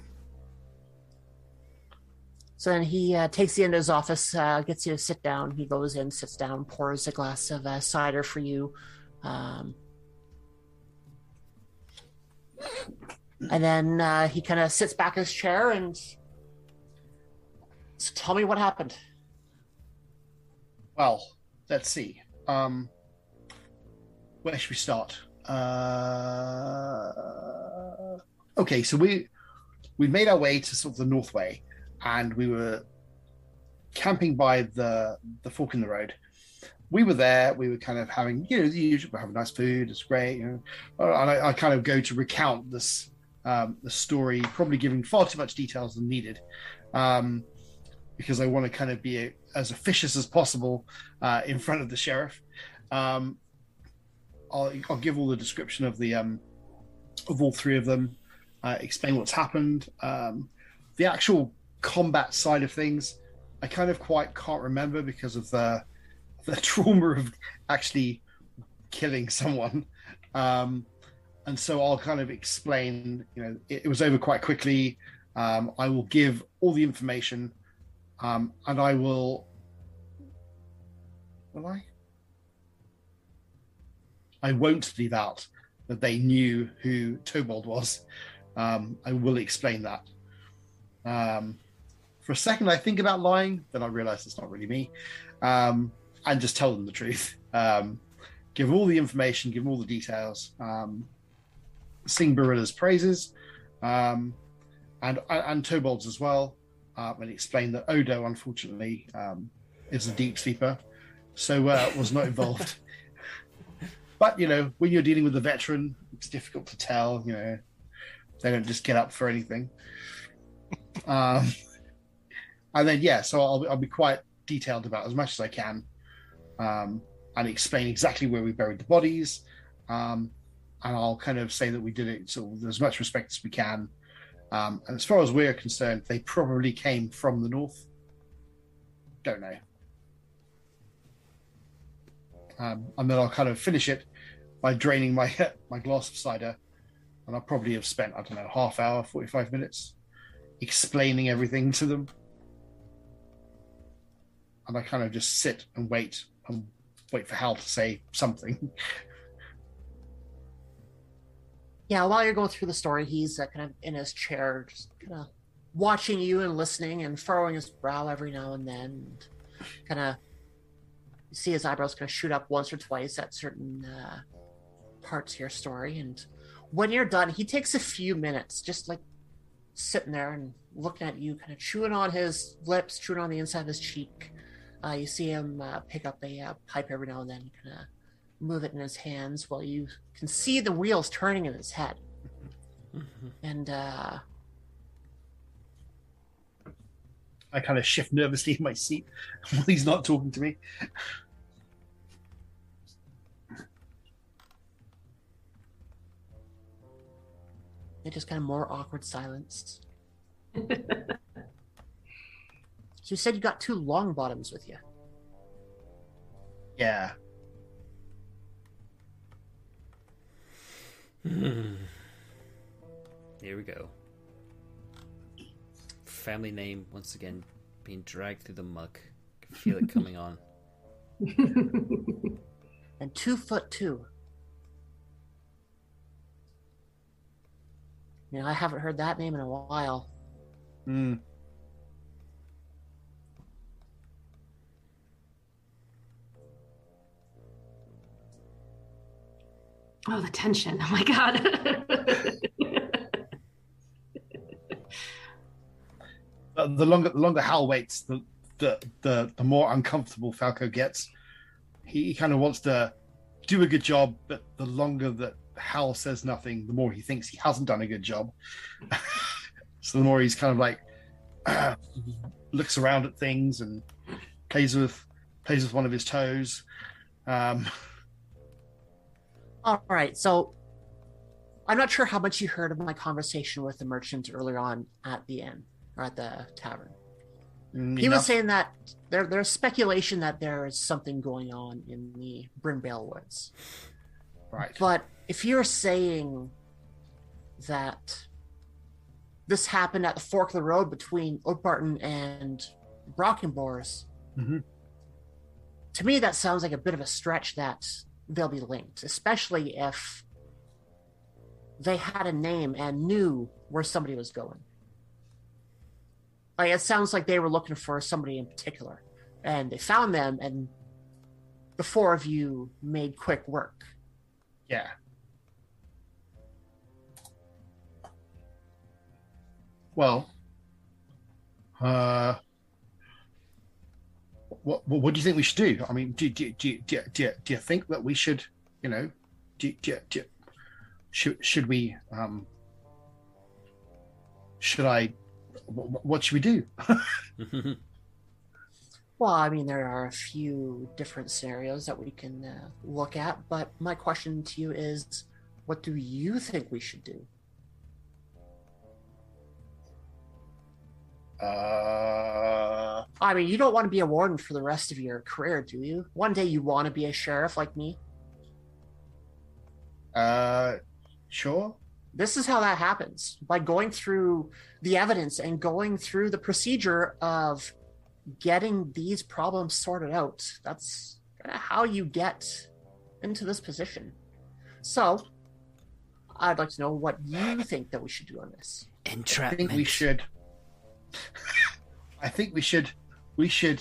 So then he uh, takes you into his office, uh, gets you to sit down. He goes in, sits down, pours a glass of uh, cider for you. Um, and then uh, he kind of sits back in his chair and... So tell me what happened. Well, let's see. Um, where should we start? Uh, okay, so we, we made our way to sort of the Northway. And we were camping by the the fork in the road. We were there. We were kind of having, you know, the usual. We're having nice food. It's great. You know, and I, I kind of go to recount this um, the story, probably giving far too much details than needed, um, because I want to kind of be a, as officious as possible uh, in front of the sheriff. Um, I'll, I'll give all the description of the um, of all three of them. Uh, explain what's happened. Um, the actual combat side of things, I kind of quite can't remember because of the the trauma of actually killing someone, um, and so I'll kind of explain. You know, it, it was over quite quickly. Um, I will give all the information, um, and I will. Will I? I won't leave out that they knew who Tobold was. Um, I will explain that. Um, For a second, I think about lying, then I realize it's not really me, um, and just tell them the truth. Um, give all the information, give them all the details, um, sing Barilla's praises, um, and and Tobold's as well, um, and explain that Odo, unfortunately, um, is a deep sleeper, so uh, was not involved. But you know, when you're dealing with a veteran, it's difficult to tell. You know, they don't just get up for anything. Um, and then yeah, so I'll, I'll be quite detailed about it as much as I can, um, and explain exactly where we buried the bodies, um, and I'll kind of say that we did it sort of with as much respect as we can, um, and as far as we're concerned, they probably came from the north. Don't know. Um, and then I'll kind of finish it by draining my my glass of cider, and I'll probably have spent, I don't know, half hour, forty-five minutes explaining everything to them. And I kind of just sit and wait and wait for Hal to say something. Yeah, while you're going through the story, he's uh, kind of in his chair, just kind of watching you and listening and furrowing his brow every now and then. And kind of see his eyebrows kind of shoot up once or twice at certain uh, parts of your story. And when you're done, he takes a few minutes, just like sitting there and looking at you, kind of chewing on his lips, chewing on the inside of his cheek. Uh, you see him uh, pick up a uh, pipe every now and then, kind of move it in his hands while you can see the wheels turning in his head. Mm-hmm. And uh, I kind of shift nervously in my seat while he's not talking to me. They just kind of more awkward silence. So you said you got two long bottoms with you. Yeah. Here we go. Family name once again being dragged through the muck. I can feel it coming on. And two foot two. You know, I haven't heard that name in a while. Mm. Oh, the tension. Oh, my God. uh, the longer the longer Hal waits, the, the, the, the more uncomfortable Falco gets. He, he kind of wants to do a good job, but the longer that Hal says nothing, the more he thinks he hasn't done a good job. So the more he's kind of like uh, looks around at things and plays with plays with one of his toes. Um, All right, so I'm not sure how much you heard of my conversation with the merchant earlier on at the inn or at the tavern. Enough. He was saying that there, there's speculation that there is something going on in the Brynbale Woods. Right. But if you're saying that this happened at the fork of the road between Oatbarton and Brockenbores, mm-hmm. to me that sounds like a bit of a stretch that they'll be linked, especially if they had a name and knew where somebody was going. Like, it sounds like they were looking for somebody in particular, and they found them, and the four of you made quick work. Yeah. Well, uh... What, what, what do you think we should do? I mean, do, do, do, do, do, do you think that we should, you know, do, do, do, should, should we, um, should I, what, what should we do? Well, I mean, there are a few different scenarios that we can uh, look at, but my question to you is, what do you think we should do? Uh, I mean, you don't want to be a warden for the rest of your career, do you? One day you want to be a sheriff like me? Uh, sure. This is how that happens. By going through the evidence and going through the procedure of getting these problems sorted out. That's kind of how you get into this position. So, I'd like to know what you think that we should do on this. Entrapment. I think we should... I think we should, we should,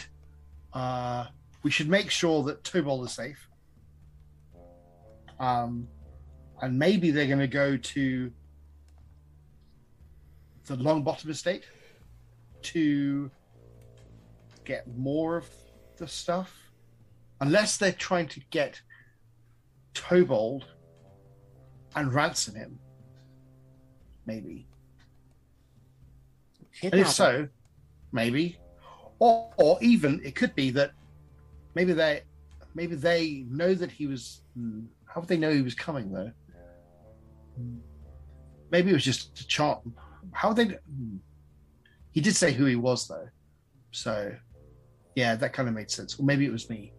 uh, we should make sure that Tobold is safe. Um, and maybe they're going to go to the Longbottom Estate to get more of the stuff, unless they're trying to get Tobold and ransom him. Maybe. And if so, maybe, or, or even it could be that maybe they, maybe they know that he was. How would they know he was coming though? Maybe it was just a charm. How would they? He did say who he was though, so yeah, that kind of made sense. Or maybe it was me.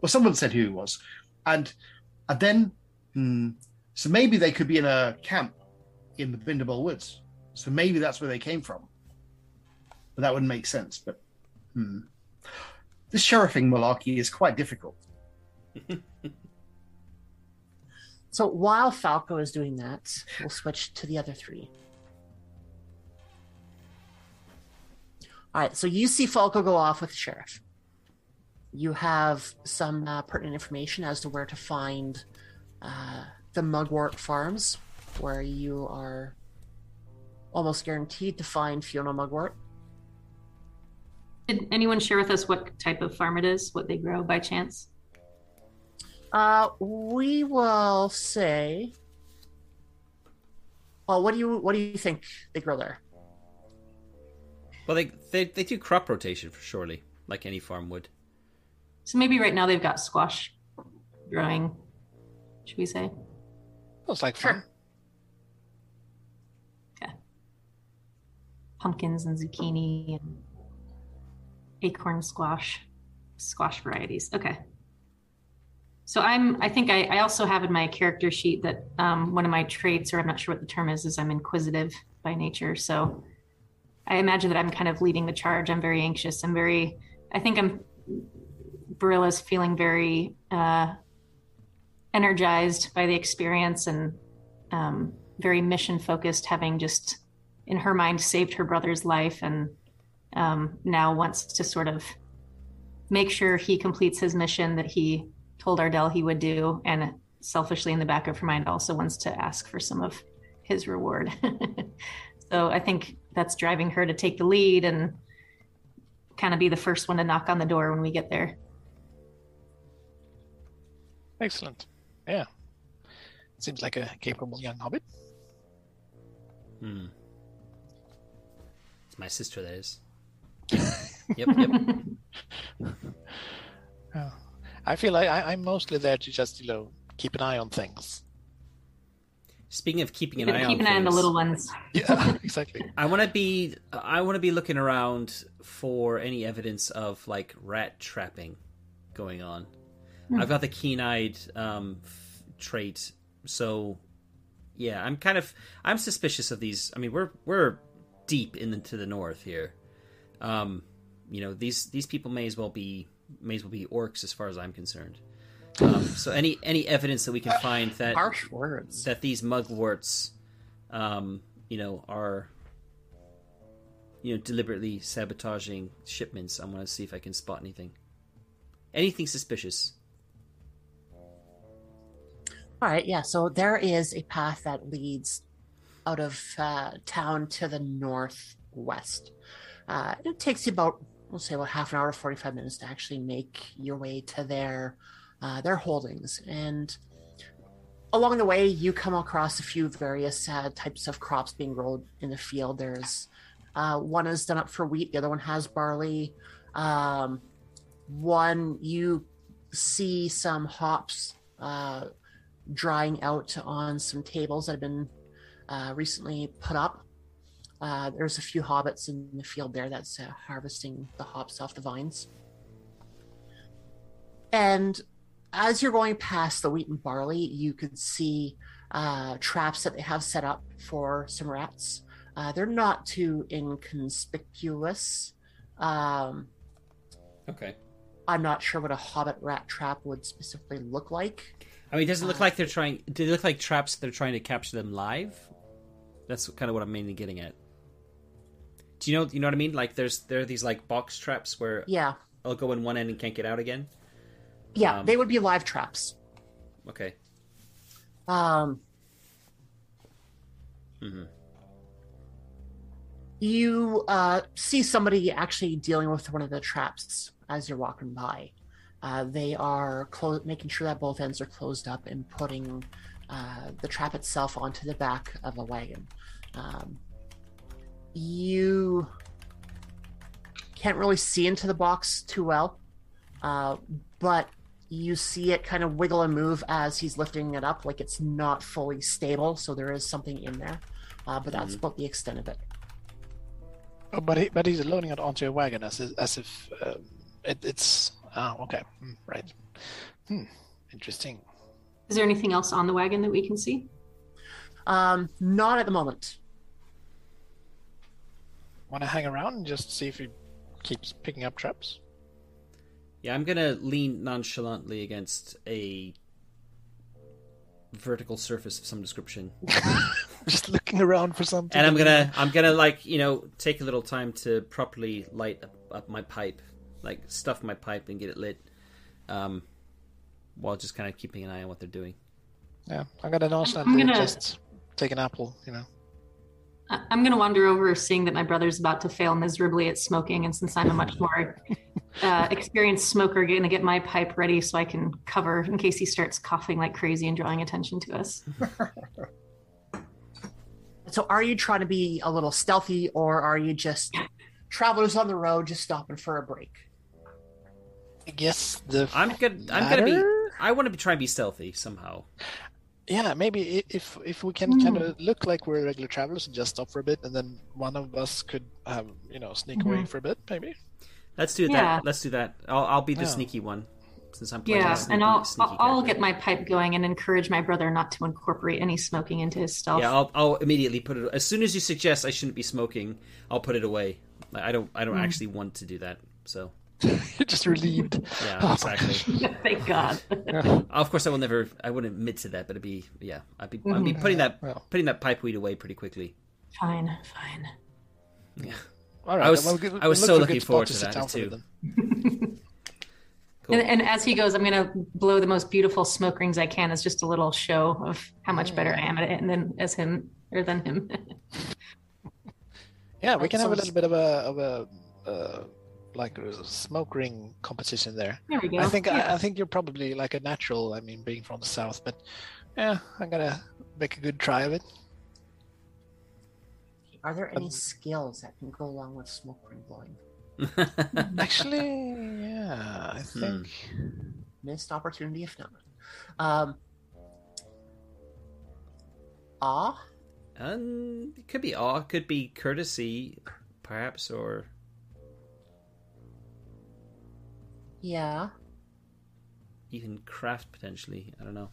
Well, someone said who he was, and and then hmm, so maybe they could be in a camp in the Bindlebold Woods. So maybe that's where they came from. But that wouldn't make sense. But hmm. This sheriffing malarkey is quite difficult. So while Falco is doing that, we'll switch to the other three. All right. So you see Falco go off with the sheriff. You have some uh, pertinent information as to where to find uh, the Mugwort Farms, where you are almost guaranteed to find Fiona Mugwort. Did anyone share with us what type of farm it is, what they grow by chance? Uh, we will say. Well, what do you what do you think they grow there? Well, they they, they do crop rotation for surely, like any farm would. So maybe right now they've got squash growing. Should we say? Looks like sure. Fun. pumpkins and zucchini and acorn squash, squash varieties. Okay. So I'm, I think I, I also have in my character sheet that um, one of my traits, or I'm not sure what the term is, is I'm inquisitive by nature. So I imagine that I'm kind of leading the charge. I'm very anxious. I'm very, I think I'm, Barilla's feeling very uh, energized by the experience and um, very mission focused, having just in her mind saved her brother's life, and um, now wants to sort of make sure he completes his mission that he told Ardell he would do, and selfishly in the back of her mind also wants to ask for some of his reward. So I think that's driving her to take the lead and kind of be the first one to knock on the door when we get there. Excellent. Yeah. Seems like a capable young hobbit. Hmm. It's my sister, that is. Yep, yep. Oh, I feel like I, I'm mostly there to just, you know, keep an eye on things. Speaking of keeping an eye on things, keep an eye on the little ones. Yeah, exactly. I want to be, I want to be looking around for any evidence of like rat trapping going on. Mm. I've got the keen-eyed um, f- trait, so yeah, I'm kind of, I'm suspicious of these. I mean, we're we're deep into the north here. Um, you know, these these people may as well be may as well be orcs as far as I'm concerned. Um, so any any evidence that we can find that harsh words that these mugworts, um, you know, are, you know, deliberately sabotaging shipments. I want to see if I can spot anything, anything suspicious. All right, yeah. So there is a path that leads out of uh, town to the northwest. Uh, it takes you about, we'll say, about half an hour, forty-five minutes to actually make your way to their Uh, their holdings, and along the way you come across a few various uh, types of crops being grown in the field. There's uh, one is done up for wheat, the other one has barley, um, one you see some hops uh, drying out on some tables that have been uh, recently put up. Uh, there's a few hobbits in the field there that's uh, harvesting the hops off the vines. And as you're going past the wheat and barley, you could see uh, traps that they have set up for some rats. Uh, they're not too inconspicuous. Um, okay. I'm not sure what a hobbit rat trap would specifically look like. I mean, does it look uh, like they're trying... Do they look like traps that they're trying to capture them live? That's kind of what I'm mainly getting at. Do you know, you know what I mean? Like, there's there are these, like, box traps where... Yeah. I'll go in one end and can't get out again? Yeah, um, they would be live traps. Okay. Um. Mm-hmm. You uh, see somebody actually dealing with one of the traps as you're walking by. Uh, they are clo- making sure that both ends are closed up and putting uh, the trap itself onto the back of a wagon. Um, you can't really see into the box too well, uh, but you see it kind of wiggle and move as he's lifting it up, like it's not fully stable, so there is something in there. Uh, but that's mm. about the extent of it. Oh, but he, but he's loading it onto a wagon as as if uh, it, it's... Oh, okay. Mm, right. Hmm. Interesting. Is there anything else on the wagon that we can see? Um, not at the moment. Want to hang around and just see if he keeps picking up traps? Yeah, I'm going to lean nonchalantly against a vertical surface of some description. Just looking around for something. And I'm going to, I'm going to like, you know, take a little time to properly light up, up my pipe, like stuff my pipe and get it lit, um, while just kind of keeping an eye on what they're doing. Yeah, I'm going to nonchalantly gonna... just take an apple, you know. I'm going to wander over, seeing that my brother's about to fail miserably at smoking, and since I'm a much more uh, experienced smoker, I'm going to get my pipe ready so I can cover in case he starts coughing like crazy and drawing attention to us. So are you trying to be a little stealthy, or are you just travelers on the road just stopping for a break? I guess the... I'm going to be... I want to be, try and be stealthy somehow. yeah, maybe if if we can mm. kind of look like we're regular travelers and just stop for a bit, and then one of us could have you know sneak mm-hmm. away for a bit, maybe. Let's do yeah. that. Let's do that. I'll I'll be the yeah. sneaky one. Since I'm yeah, sneaky, and I'll I'll, I'll get my pipe going and encourage my brother not to incorporate any smoking into his stealth. Yeah, I'll I'll immediately put it. As soon as you suggest I shouldn't be smoking, I'll put it away. I don't I don't mm. actually want to do that. So you're just relieved. Yeah, exactly. Thank God. Yeah. Of course, I will never. I wouldn't admit to that, but it'd be yeah. I'd be mm. I'd be putting that yeah. putting that pipe weed away pretty quickly. Fine, fine. Yeah. All right. I was well, we'll, we'll I was so looking forward to, to that too. Cool. And, and as he goes, I'm going to blow the most beautiful smoke rings I can as just a little show of how much better I am at it, and then as him or than him. Yeah, we can have a little bit of a of a uh, like a smoke ring competition there. There we go. I think yeah. I, I think you're probably like a natural. I mean, being from the south, but yeah, I'm gonna make a good try of it. Are there any um, skills that can go along with smoke ring blowing? Actually, yeah, I think hmm. missed opportunity if not. Um, awe, um, it could be awe, could be courtesy, perhaps, or yeah, even craft potentially. I don't know.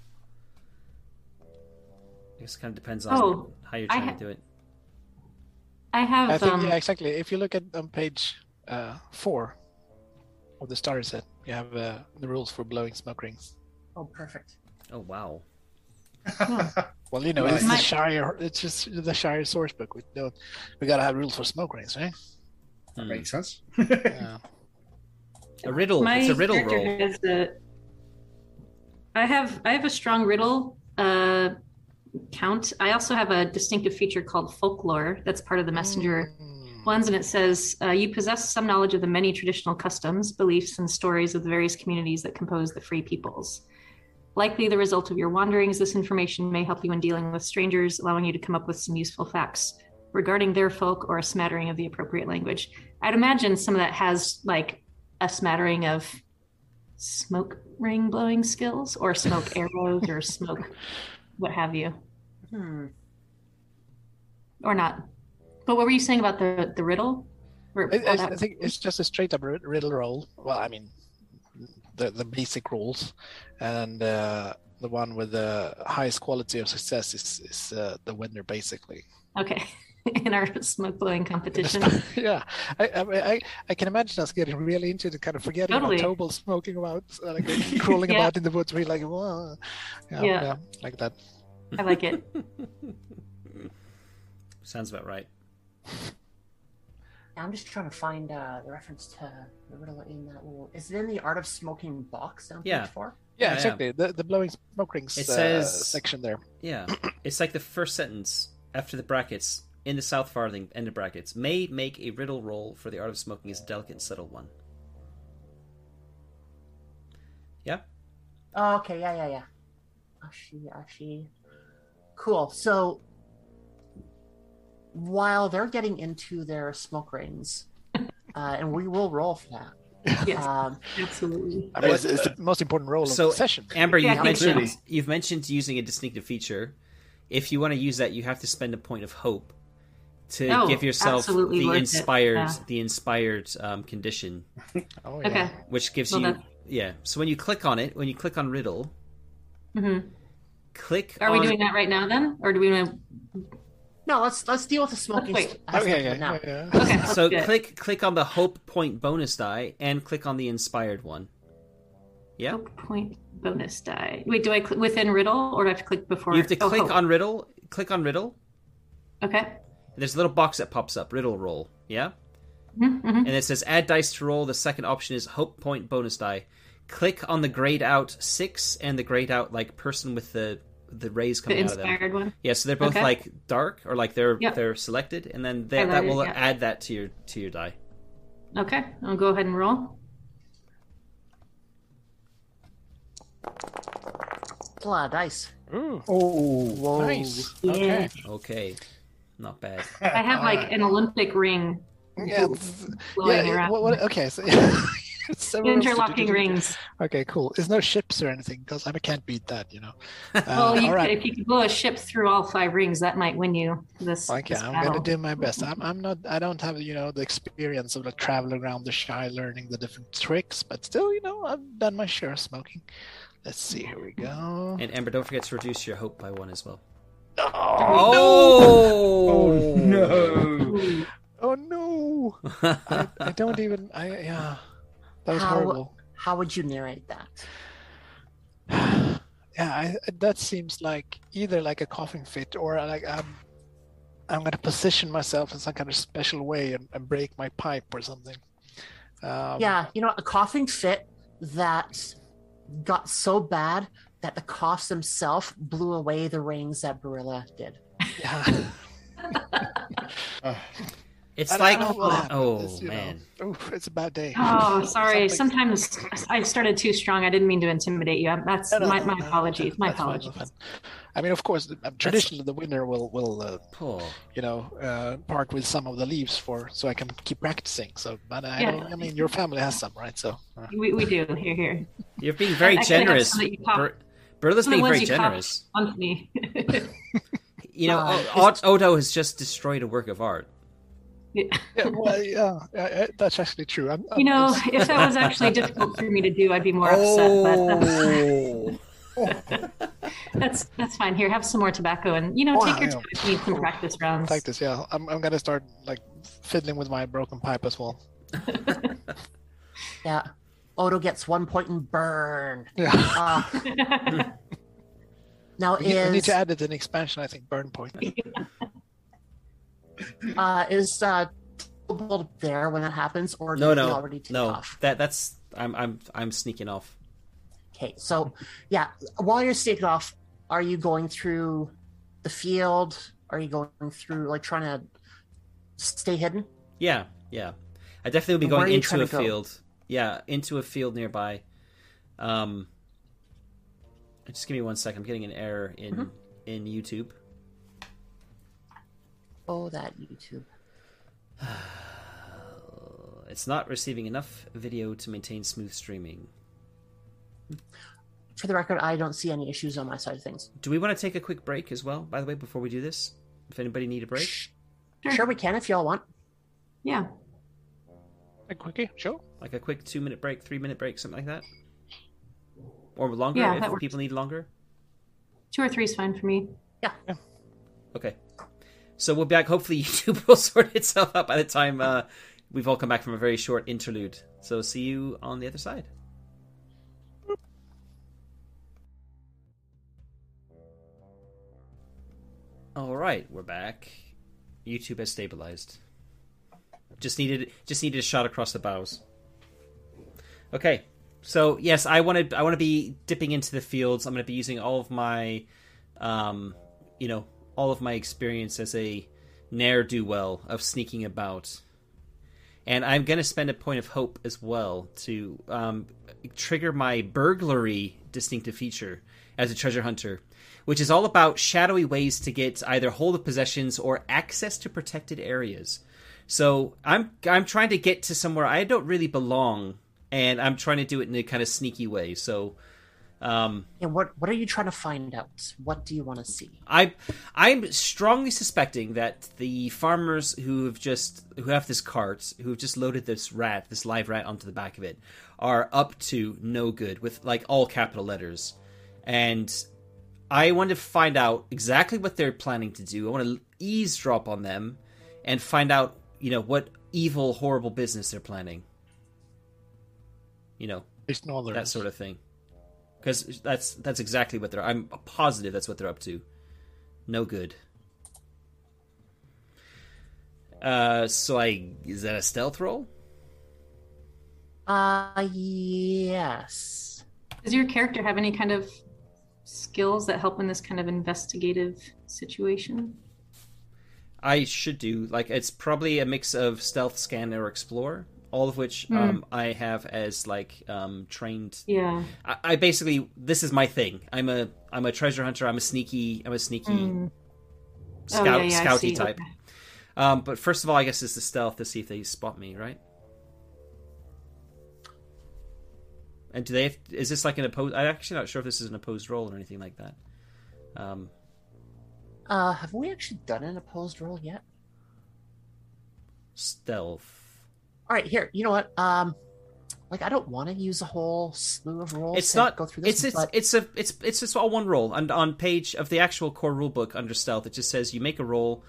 I guess it kind of depends on oh, how you're trying ha- to do it. I have. I think um... yeah, exactly. If you look at on um, page. Uh, four of the starter set. You have uh, the rules for blowing smoke rings. Oh, perfect! Oh, wow! Yeah. Well, you know, it's My... the Shire. It's just the Shire source book. We don't. We gotta have rules for smoke rings, right? That hmm. makes sense. Yeah. A riddle. My it's a riddle roll. Has a... I have. I have a strong riddle uh, count. I also have a distinctive feature called folklore. That's part of the messenger. Mm. Ones, and it says uh, you possess some knowledge of the many traditional customs, beliefs, and stories of the various communities that compose the free peoples. Likely the result of your wanderings, this information may help you in dealing with strangers, allowing you to come up with some useful facts regarding their folk or a smattering of the appropriate language. I'd imagine some of that has like a smattering of smoke ring blowing skills or smoke arrows or smoke what have you. Hmm. Or not. But what were you saying about the, the riddle? Or, I, I think it's just a straight up riddle roll. Well, I mean, the the basic rules, and uh, the one with the highest quality of success is is uh, the winner, basically. Okay, in our smoke blowing competition. Yeah, I, I I I can imagine us getting really into it, kind of forgetting totally. about Tobold smoking about, like crawling yeah. about in the woods. We're like, whoa, yeah, yeah. yeah, like that. I like it. Sounds about right. I'm just trying to find uh, the reference to the riddle in that little. Is it in the Art of Smoking box on yeah. page four? Yeah, yeah, exactly. The the blowing smoke rings it says, uh, section there. Yeah, it's like the first sentence after the brackets in the Southfarthing end of brackets. May make a riddle roll for the Art of Smoking is a delicate and subtle one. Yeah. Oh, okay. Yeah. Yeah. Yeah. Actually, actually, cool. So. While they're getting into their smoke rings, uh, and we will roll for that. Yes, um, absolutely. I mean, it's, it's the most important role so, of the session. Amber, you've, yeah, mentioned, you've mentioned using a distinctive feature. If you want to use that, you have to spend a point of hope to oh, give yourself the inspired, yeah. the inspired um, condition. Oh, yeah. Okay. Which gives well, you, that's... yeah. So when you click on it, when you click on riddle, mm-hmm. click. Are on... we doing that right now then, or do we want to? No, let's let's deal with the smoking. St- okay, yeah, now. Yeah, yeah. Okay. So click click on the hope point bonus die and click on the inspired one. Yeah. Hope point bonus die. Wait, do I click within riddle or do I have to click before? You have to oh, click hope. on riddle. Click on riddle. Okay. And there's a little box that pops up. Riddle roll. Yeah. Mm-hmm. And it says add dice to roll. The second option is hope point bonus die. Click on the grayed out six and the grayed out like person with the. The rays coming the out of them. Inspired one. Yeah, so they're both okay. like dark, or like they're yep. they're selected, and then they, that will yeah. add that to your to your die. Okay, I'll go ahead and roll. A lot of dice. Mm. Oh, whoa. Nice. Okay, yeah. okay, not bad. I have like an Olympic ring. Yeah, blowing yeah around. What, what, okay, so. Interlocking rings. Okay, cool. There's no ships or anything, because I can't beat that, you know. Uh, well, you right. could, if you could blow a ship through all five rings, that might win you this. Okay, this I'm battle. Gonna do my best. I'm, I'm not. I don't have, you know, the experience of like traveling around the Shire, learning the different tricks, but still, you know, I've done my share of smoking. Let's see. Here we go. And Amber, don't forget to reduce your hope by one as well. No. Oh no! Oh no! Oh, no. I, I don't even. I yeah. That was how, horrible. How would you narrate that? Yeah, I, that seems like either like a coughing fit or like I'm, I'm going to position myself in some kind of special way and, and break my pipe or something. Um, yeah, you know, a coughing fit that got so bad that the coughs themselves blew away the rings that Barilla did. Yeah. uh. It's and like, oh, it's, man. Know, oof, it's a bad day. Oh, sorry. Something. Sometimes I started too strong. I didn't mean to intimidate you. That's no, no, my, my no, apologies. That's my apologies. Fine, I mean, of course, traditionally the winner will, will uh, oh. you know, uh, part with some of the leaves for so I can keep practicing. So, But I, yeah. I mean, your family has some, right? So uh. we, we do. Here, here. You're being very I, generous. Bur- Burilla's being very generous. On me. You know, uh, Odo has just destroyed a work of art. Yeah. yeah, well, yeah, yeah, that's actually true. I'm, I'm, you know, I'm... if that was actually difficult for me to do, I'd be more oh. upset. But that's, oh. that's that's fine. Here, have some more tobacco, and you know, oh, take your time if you need some practice rounds. Practice, yeah. I'm I'm gonna start like fiddling with my broken pipe as well. Yeah, Odo gets one point and burn. Yeah. Uh, now we is need, we need to add it an expansion. I think burn point. Uh, is uh, Tobold there when that happens, or no, did no, he already take no. off? No, that, that's I'm I'm I'm sneaking off. Okay, so yeah, while you're sneaking off, are you going through the field? Are you going through like trying to stay hidden? Yeah, yeah, I definitely will be going into a field. Go? Yeah, into a field nearby. Um, just give me one second. I'm getting an error in mm-hmm. in YouTube. Oh, that YouTube. It's not receiving enough video to maintain smooth streaming. For the record, I don't see any issues on my side of things. Do we want to take a quick break as well, by the way, before we do this? If anybody need a break? Sure, sure we can if y'all want. Yeah. A quickie, sure. Like a quick two-minute break, three-minute break, something like that? Or longer, yeah, if people need longer? Two or three is fine for me. Yeah. yeah. Okay. So we'll be back. Hopefully YouTube will sort itself out by the time uh, we've all come back from a very short interlude. So see you on the other side. All right, we're back. YouTube has stabilized. Just needed, just needed a shot across the bows. Okay. So yes, I want to. I want to be dipping into the fields. I'm going to be using all of my, um, you know. all of my experience as a ne'er-do-well of sneaking about. And I'm going to spend a point of hope as well to um, trigger my burglary distinctive feature as a treasure hunter, which is all about shadowy ways to get either hold of possessions or access to protected areas. So I'm I'm trying to get to somewhere I don't really belong, and I'm trying to do it in a kind of sneaky way. So... Um, and what what are you trying to find out? What do you want to see? I I'm strongly suspecting that the farmers who have just who have this cart, who have just loaded this rat, this live rat onto the back of it, are up to no good with like all capital letters. And I want to find out exactly what they're planning to do. I want to eavesdrop on them and find out, you know, what evil, horrible business they're planning. You know, that sort of thing. Because that's that's exactly what they're... I'm positive that's what they're up to. No good. Uh, so I... Is that a stealth roll? Uh, yes. Does your character have any kind of skills that help in this kind of investigative situation? I should do. Like, it's probably a mix of stealth, scan, or explore. All of which mm. um, I have as like um, trained. Yeah. I, I basically this is my thing. I'm a I'm a treasure hunter. I'm a sneaky. I'm a sneaky mm. scout oh, yeah, yeah, scouty type. Okay. Um, but first of all, I guess it's the stealth to see if they spot me, right? And do they have, is this like an opposed... I'm actually not sure if this is an opposed roll or anything like that. Um, uh, have we actually done an opposed roll yet? Stealth. All right, here. You know what? Um, like, I don't want to use a whole slew of rolls. It's not go through this. It's one, it's, but... it's a it's it's just all one roll. And on page of the actual core rulebook under stealth, it just says you make a roll,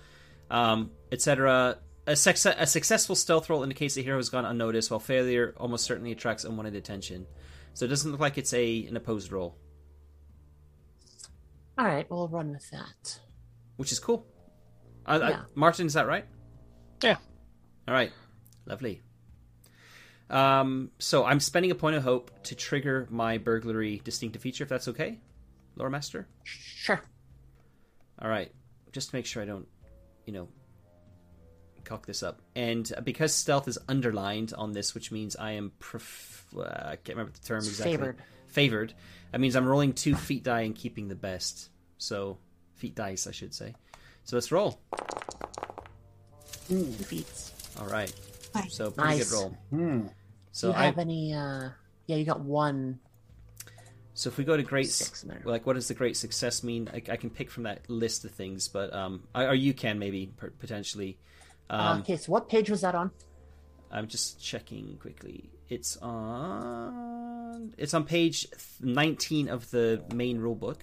um, et cetera. A, success, a successful stealth roll indicates the hero has gone unnoticed, while failure almost certainly attracts unwanted attention. So it doesn't look like it's a an opposed roll. All right, we'll run with that. Which is cool. Uh, yeah. uh, Martin, is that right? Yeah. All right, lovely. Um, so I'm spending a point of hope to trigger my burglary distinctive feature, if that's okay, Lore Master? Sure. All right, just to make sure I don't, you know... cock this up. And because stealth is underlined on this, which means I am pref- uh, I can't remember the term exactly. Favored favored, that means I'm rolling two feat die and keeping the best. So feat dice, I should say. So let's roll. Mm. Feats. All right. Nice. So pretty nice. Good roll. Mm. So do you have I... any uh yeah, you got one. So if we go to great, six, like, what does the great success mean? I, I can pick from that list of things, but um I, or you can maybe potentially. Um, okay, so what page was that on? I'm just checking quickly. It's on it's on page nineteen of the main rulebook.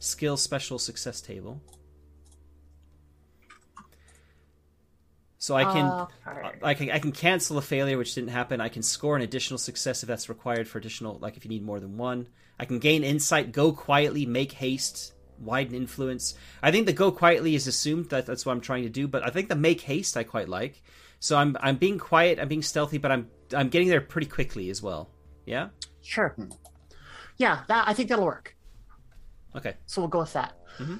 Skill special success table. So I can uh, I can I can cancel a failure, which didn't happen. I can score an additional success if that's required for additional, like if you need more than one. I can gain insight, go quietly, make haste. Widen influence. I think the go quietly is assumed, that that's what I'm trying to do, but I think the make haste I quite like. So I'm I'm being quiet, I'm being stealthy, but I'm I'm getting there pretty quickly as well. Yeah? Sure. Yeah, that I think that'll work. Okay. So we'll go with that. Mm-hmm.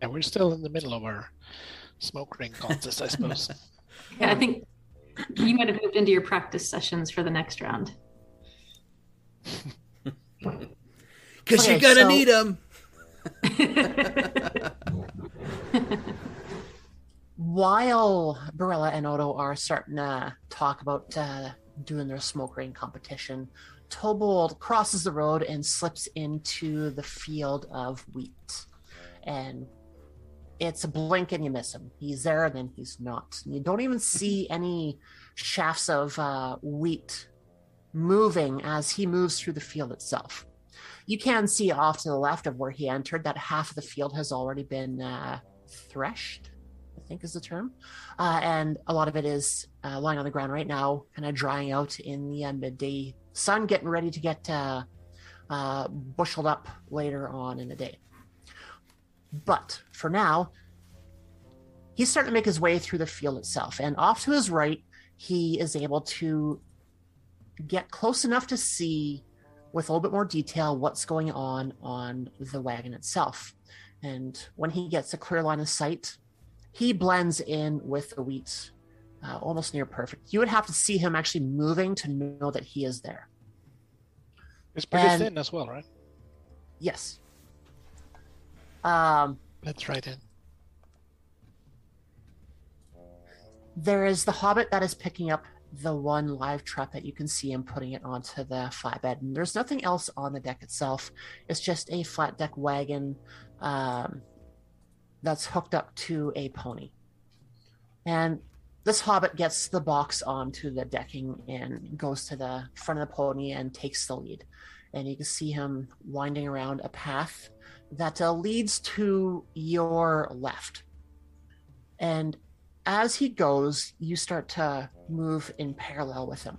And we're still in the middle of our smoke ring contest, I suppose. Yeah, I think you might have moved into your practice sessions for the next round. Because okay, you're going to so... need them. While Barilla and Odo are starting to talk about uh, doing their smoke ring competition, Tobold crosses the road and slips into the field of wheat. And it's a blink and you miss him. He's there and then he's not. You don't even see any shafts of uh, wheat moving as he moves through the field itself. You can see off to the left of where he entered that half of the field has already been uh, threshed, I think is the term. Uh, and a lot of it is uh, lying on the ground right now, kind of drying out in the uh, midday sun, getting ready to get uh, uh, busheled up later on in the day. But for now, he's starting to make his way through the field itself. And off to his right, he is able to get close enough to see with a little bit more detail what's going on on the wagon itself. And when he gets a clear line of sight, he blends in with the wheat uh, almost near perfect. You would have to see him actually moving to know that he is there. It's pretty and, thin as well, right? Yes. Um, That's right in. There is the hobbit that is picking up the one live trap that you can see him putting it onto the flatbed. And there's nothing else on the deck itself. It's just a flat deck wagon um, that's hooked up to a pony. And this hobbit gets the box onto the decking and goes to the front of the pony and takes the lead. And you can see him winding around a path that uh, leads to your left. And as he goes, you start to move in parallel with him.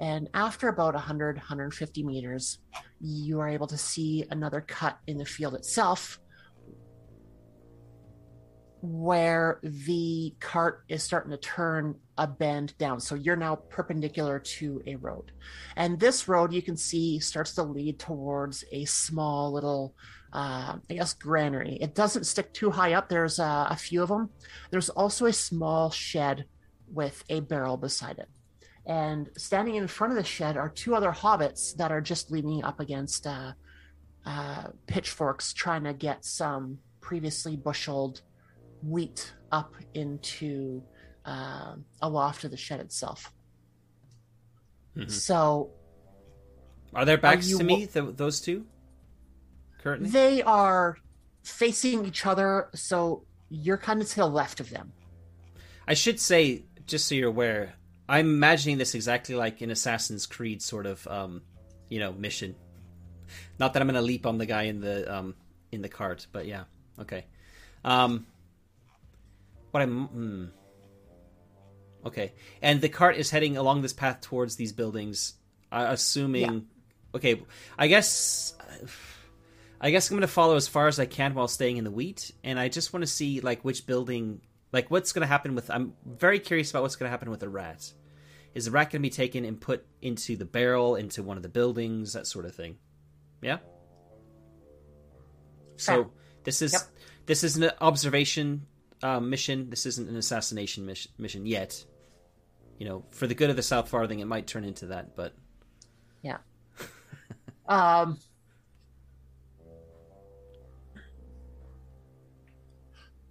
And after about one hundred, one hundred fifty meters, you are able to see another cut in the field itself where the cart is starting to turn a bend down. So you're now perpendicular to a road. And this road, you can see, starts to lead towards a small little Uh, I guess granary. It doesn't stick too high up. There's uh, a few of them. There's also a small shed with a barrel beside it. And standing in front of the shed are two other hobbits that are just leaning up against uh, uh, pitchforks, trying to get some previously busheled wheat up into uh, aloft of the shed itself. Mm-hmm. So, are their backs are you, to me? Th- those two currently, they are facing each other. So you're kind of to the left of them. I should say, just so you're aware, I'm imagining this exactly like an Assassin's Creed sort of, um, you know, mission. Not that I'm going to leap on the guy in the um, in the cart, but yeah, okay. Um, what I'm hmm. okay, and the cart is heading along this path towards these buildings, uh, assuming. Yeah. Okay, I guess I guess I'm going to follow as far as I can while staying in the wheat, and I just want to see like which building, like what's going to happen with. I'm very curious about what's going to happen with the rat. Is the rat going to be taken and put into the barrel, into one of the buildings, that sort of thing? Yeah. So this is yep. this is an observation uh, mission. This isn't an assassination mission, mission yet. You know, for the good of the Southfarthing, it might turn into that. But yeah. um.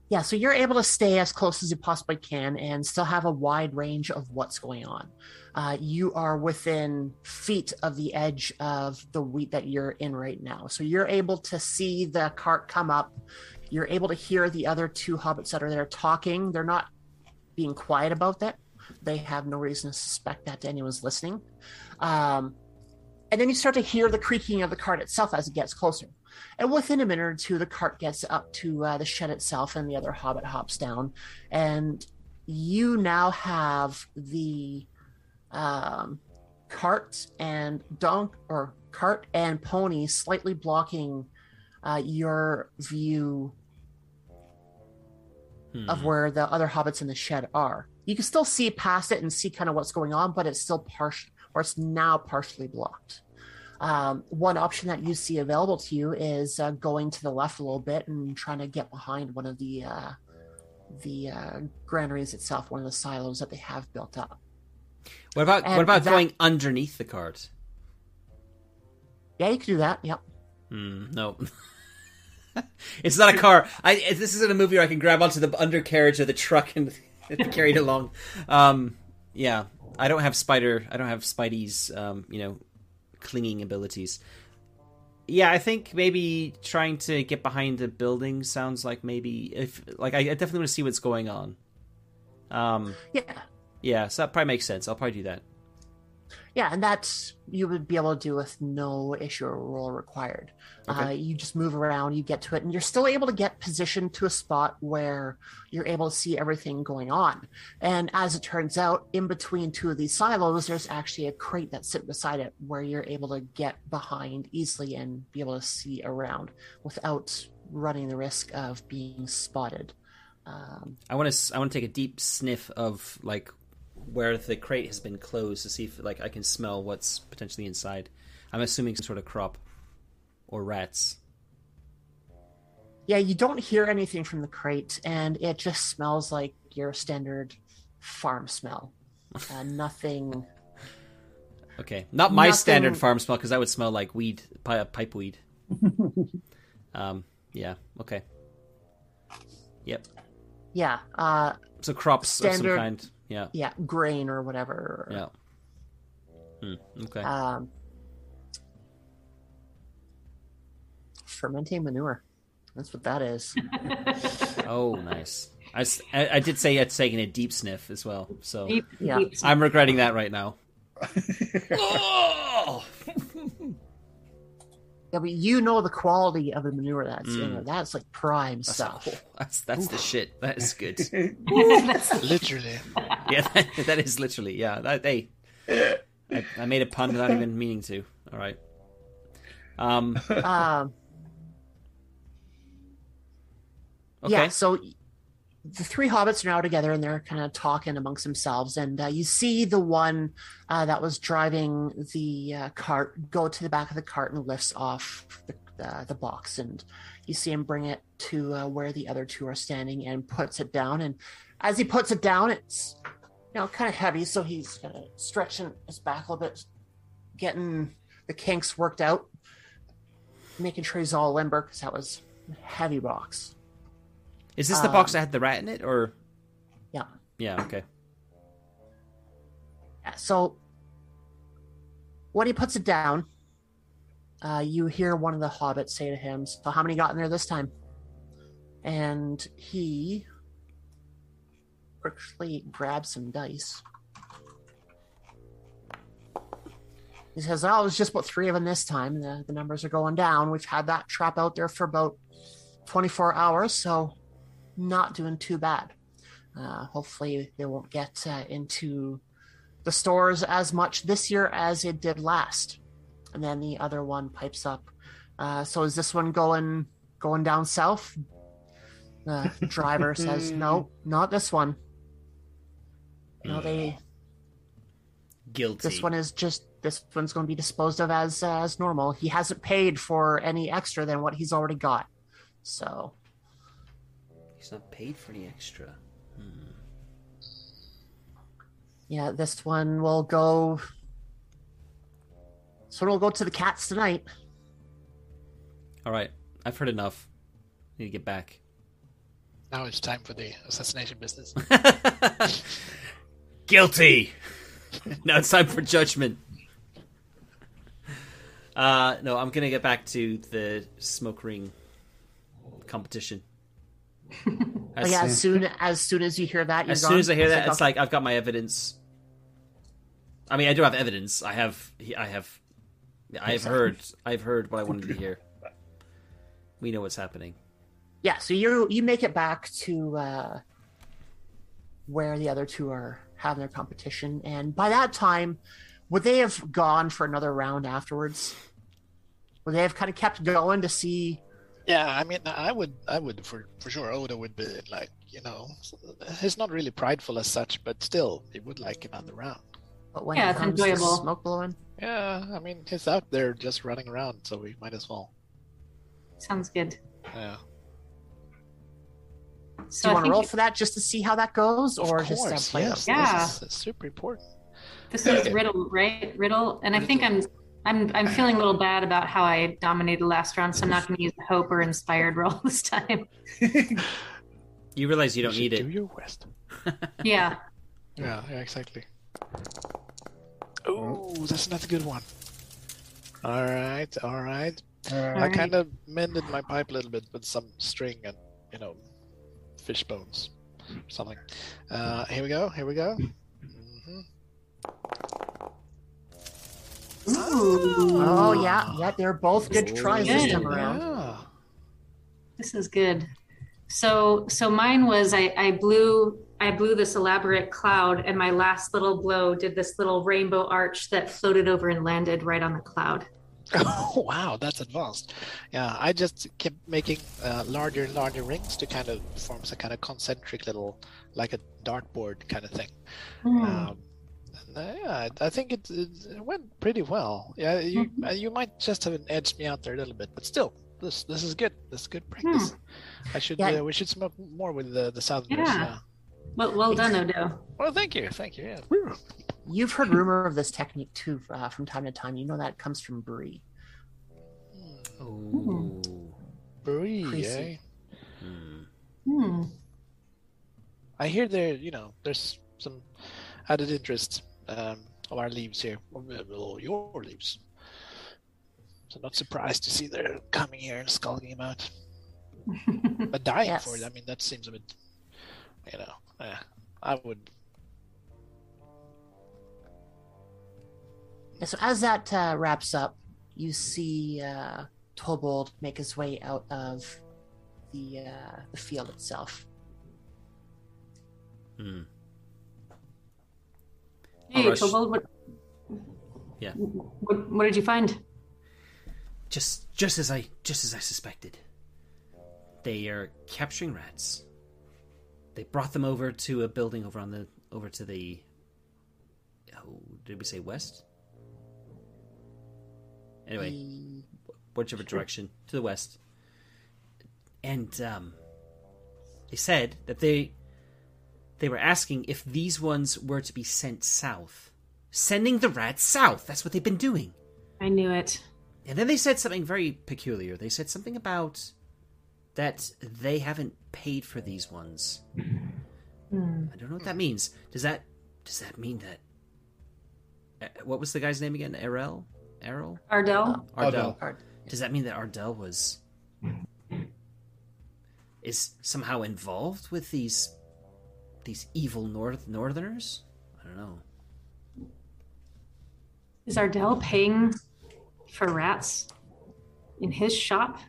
Yeah. So you're able to stay as close as you possibly can and still have a wide range of what's going on. Uh, you are within feet of the edge of the wheat that you're in right now. So you're able to see the cart come up. You're able to hear the other two hobbits that are there talking. They're not being quiet about that. They have no reason to suspect that anyone's listening. Um, and then you start to hear the creaking of the cart itself as it gets closer. And within a minute or two, the cart gets up to uh, the shed itself, and the other hobbit hops down. And you now have the um, cart and donk or cart and pony slightly blocking uh, your view hmm. of where the other hobbits in the shed are. You can still see past it and see kind of what's going on, but it's still partial, or it's now partially blocked. Um, one option that you see available to you is uh, going to the left a little bit and trying to get behind one of the uh, the uh, granaries itself, one of the silos that they have built up. What about and what about that, going underneath the cart? Yeah, you could do that. Yep. Mm, no, it's not a car. I this isn't a movie where I can grab onto the undercarriage of the truck and carry it along. Um, yeah, I don't have spider. I don't have Spidey's. Um, you know. Clinging abilities. Yeah, I think maybe trying to get behind the building sounds like maybe if like I, I definitely want to see what's going on. Um, yeah, yeah. So that probably makes sense. I'll probably do that. Yeah, and that's you would be able to do with no issue or roll required. Okay. Uh, you just move around, you get to it, and you're still able to get positioned to a spot where you're able to see everything going on. And as it turns out, in between two of these silos, there's actually a crate that's sitting beside it where you're able to get behind easily and be able to see around without running the risk of being spotted. Um, I want to. I want to take a deep sniff of like. Where the crate has been closed to see if like I can smell what's potentially inside. I'm assuming some sort of crop or rats. Yeah, you don't hear anything from the crate, and it just smells like your standard farm smell. Uh, nothing. Okay, not my nothing... standard farm smell, because that would smell like weed, pipe weed. um, yeah. Okay. Yep. Yeah. Uh, so crops standard... of some kind. Yeah. Yeah, grain or whatever. Yeah. Hmm, okay. Um, fermenting manure. That's what that is. Oh, nice. I, I did say it's taking a deep sniff as well. So deep, yeah. deep I'm regretting that right now. Oh! Yeah, but you know the quality of the manure that's mm. in there. That's like prime that's stuff. Cool. That's that's Ooh. The shit. That is good. That's literally. Yeah, that, that is literally. Yeah, that, hey, I, I made a pun without even meaning to. All right. Um. um okay. Yeah. So the three hobbits are now together, and they're kind of talking amongst themselves. And uh, you see the one uh, that was driving the uh, cart go to the back of the cart and lifts off the, uh, the box. And you see him bring it to uh, where the other two are standing and puts it down. And as he puts it down, it's you know kind of heavy, so he's kind of stretching his back a little bit, getting the kinks worked out, making sure he's all limber because that was a heavy box. Is this the um, box that had the rat in it, or? Yeah. Yeah, okay. So When he puts it down, uh, you hear one of the hobbits say to him, so how many got in there this time? And he actually grabs some dice. He says, oh, it was just about three of them this time. The, the numbers are going down. We've had that trap out there for about twenty-four hours, so not doing too bad. Uh, hopefully they won't get uh, into the stores as much this year as it did last. And then the other one pipes up. Uh, so is this one going going down south? The driver says, no, not this one. No, they... Guilty. This one is just... This one's going to be disposed of as uh, as normal. He hasn't paid for any extra than what he's already got. So... He's not paid for any extra. Hmm. Yeah, this one will go... So it'll go to the cats tonight. All right. I've heard enough. I need to get back. Now it's time for the assassination business. Guilty! Now it's time for judgment. Uh, no, I'm going to get back to the smoke ring competition. As, yeah, as soon as soon as you hear that, you're as gone. soon as I hear it's that, like, it's like I've got my evidence. I mean, I do have evidence. I have, I have, I have heard, I've heard what I wanted to hear. We know what's happening. Yeah, so you you make it back to uh, where the other two are having their competition, and by that time, would they have gone for another round afterwards? Would they have kind of kept going to see? Yeah, I mean, I would, I would for for sure. Odo would be like, you know, he's not really prideful as such, but still, he would like another round. But when yeah, it comes to smoke blowing, yeah, I mean, he's out there just running around, so we might as well. Sounds good. Yeah. So Do you I want to roll it... for that just to see how that goes, or of course, just play yes, yeah. This is super important. This is okay. Riddle, right? Riddle, and Riddle. I think I'm. I'm I'm feeling a little bad about how I dominated last round, so I'm not going to use the hope or inspired roll this time. You realize you don't you need do it. Do your best. Yeah. Yeah. Yeah. Exactly. Oh, that's not a good one. All right. All right. All I right. kind of mended my pipe a little bit with some string and you know fish bones, something. Uh, here we go. Here we go. Mm-hmm. Ooh. Oh yeah, yeah, they're both good tries good. this time around. Yeah. This is good. So so mine was I, I blew I blew this elaborate cloud, and my last little blow did this little rainbow arch that floated over and landed right on the cloud. Oh wow, that's advanced. Yeah, I just kept making uh, larger and larger rings to kind of form some kind of concentric little, like a dartboard kind of thing. Mm. Um, Yeah, I think it, it went pretty well. Yeah, you mm-hmm. you might just have edged me out there a little bit, but still, this this is good. This is good practice. Hmm. I should yeah. uh, we should smoke more with the the Southerners. Yeah. Uh, well, well done, Odo. Well, thank you, thank you. Yeah. You've heard rumor of this technique too uh, from time to time. You know that comes from Bree. Oh, Bree, eh? Hmm. Hmm. I hear there. You know, there's some added interest. Um, of our leaves here, or your leaves. So not surprised to see they're coming here and skulking about, but dying yes. for it. I mean, that seems a bit, you know. Uh, I would. Yeah, so as that uh, wraps up, you see uh, Tobold make his way out of the uh, the field itself. Hmm. Hey, Tobold, what, yeah. what, what did you find? Just, just as I, just as I suspected. They are capturing rats. They brought them over to a building over on the, over to the. Oh, did we say west? Anyway, the... whichever direction to the west. And um, they said that they. They were asking if these ones were to be sent south. Sending the rats south. That's what they've been doing. I knew it. And then they said something very peculiar. They said something about that they haven't paid for these ones. Mm. I don't know what that means. Does that does that mean that what was the guy's name again? Errol? Errol? Ardell. Uh, Ardell. Ardell. Does that mean that Ardell was is somehow involved with these these evil north northerners? I don't know. Is Ardell paying for rats in his shop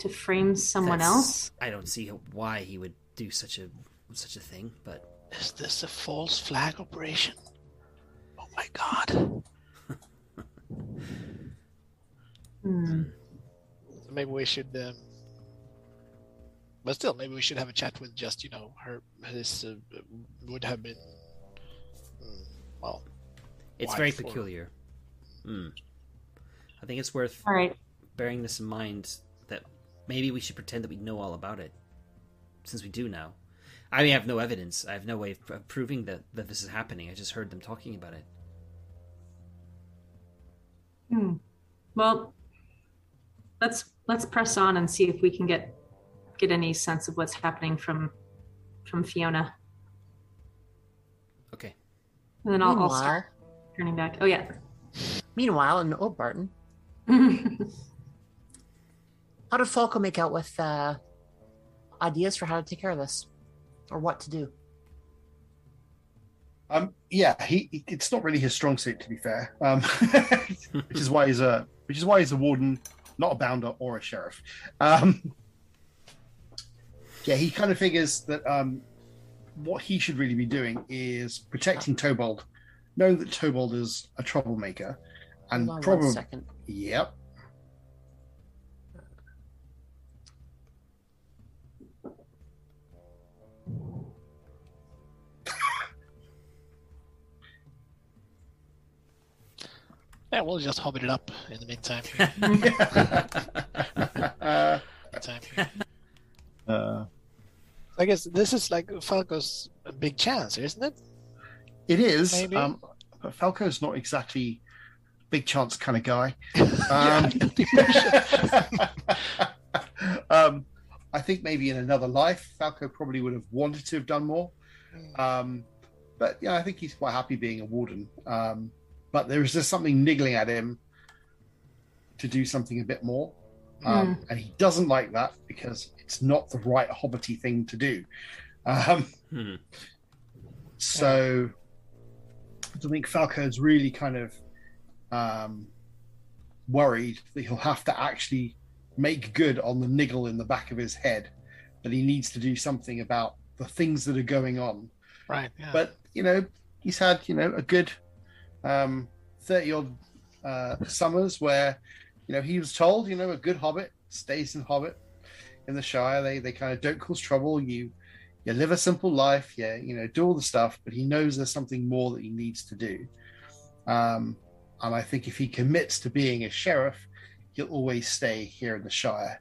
to frame someone That's, else? I don't see why he would do such a such a thing, but is this a false flag operation? Oh my god. Hmm. So maybe we should um, but still maybe we should have a chat with just, you know, her this uh, would have been um, well it's very for... peculiar. Mm. I think it's worth all right. bearing this in mind that maybe we should pretend that we know all about it, since we do now. I mean, I have no evidence. I have no way of proving that, that this is happening. I just heard them talking about it. Hmm. Well, let's let's press on and see if we can get get any sense of what's happening from from Fiona. Okay. And then I'll, I'll start turning back. Oh yeah. Meanwhile, in Oatbarton, how did Folco make out with uh, ideas for how to take care of this? Or what to do? Um, yeah, he. It's not really his strong suit, to be fair. Um, which is why he's a, which is why he's a warden, not a bounder or a sheriff. Um, yeah, he kind of figures that um, what he should really be doing is protecting Tobold, knowing that Tobold is a troublemaker, and probably. Yep. Yeah, we'll just hobbit it up in the meantime. Here. meantime here. Uh, I guess this is like Falco's big chance, isn't it? It is. Maybe. Um, but Falco's not exactly big chance kind of guy. Um, um, I think maybe in another life, Folco probably would have wanted to have done more. Um, but yeah, I think he's quite happy being a warden. Um, But there is just something niggling at him to do something a bit more. Um, mm. And he doesn't like that because it's not the right hobbity thing to do. Um, hmm. So I think Falco's really kind of um, worried that he'll have to actually make good on the niggle in the back of his head, that he needs to do something about the things that are going on. Right. Yeah. But, you know, he's had, you know, a good... um thirty odd uh summers where, you know, he was told, you know, a good hobbit stays in hobbit in the Shire. They they kind of don't cause trouble. You you live a simple life, yeah, you know, do all the stuff, but he knows there's something more that he needs to do. Um and I think if he commits to being a sheriff, he'll always stay here in the Shire.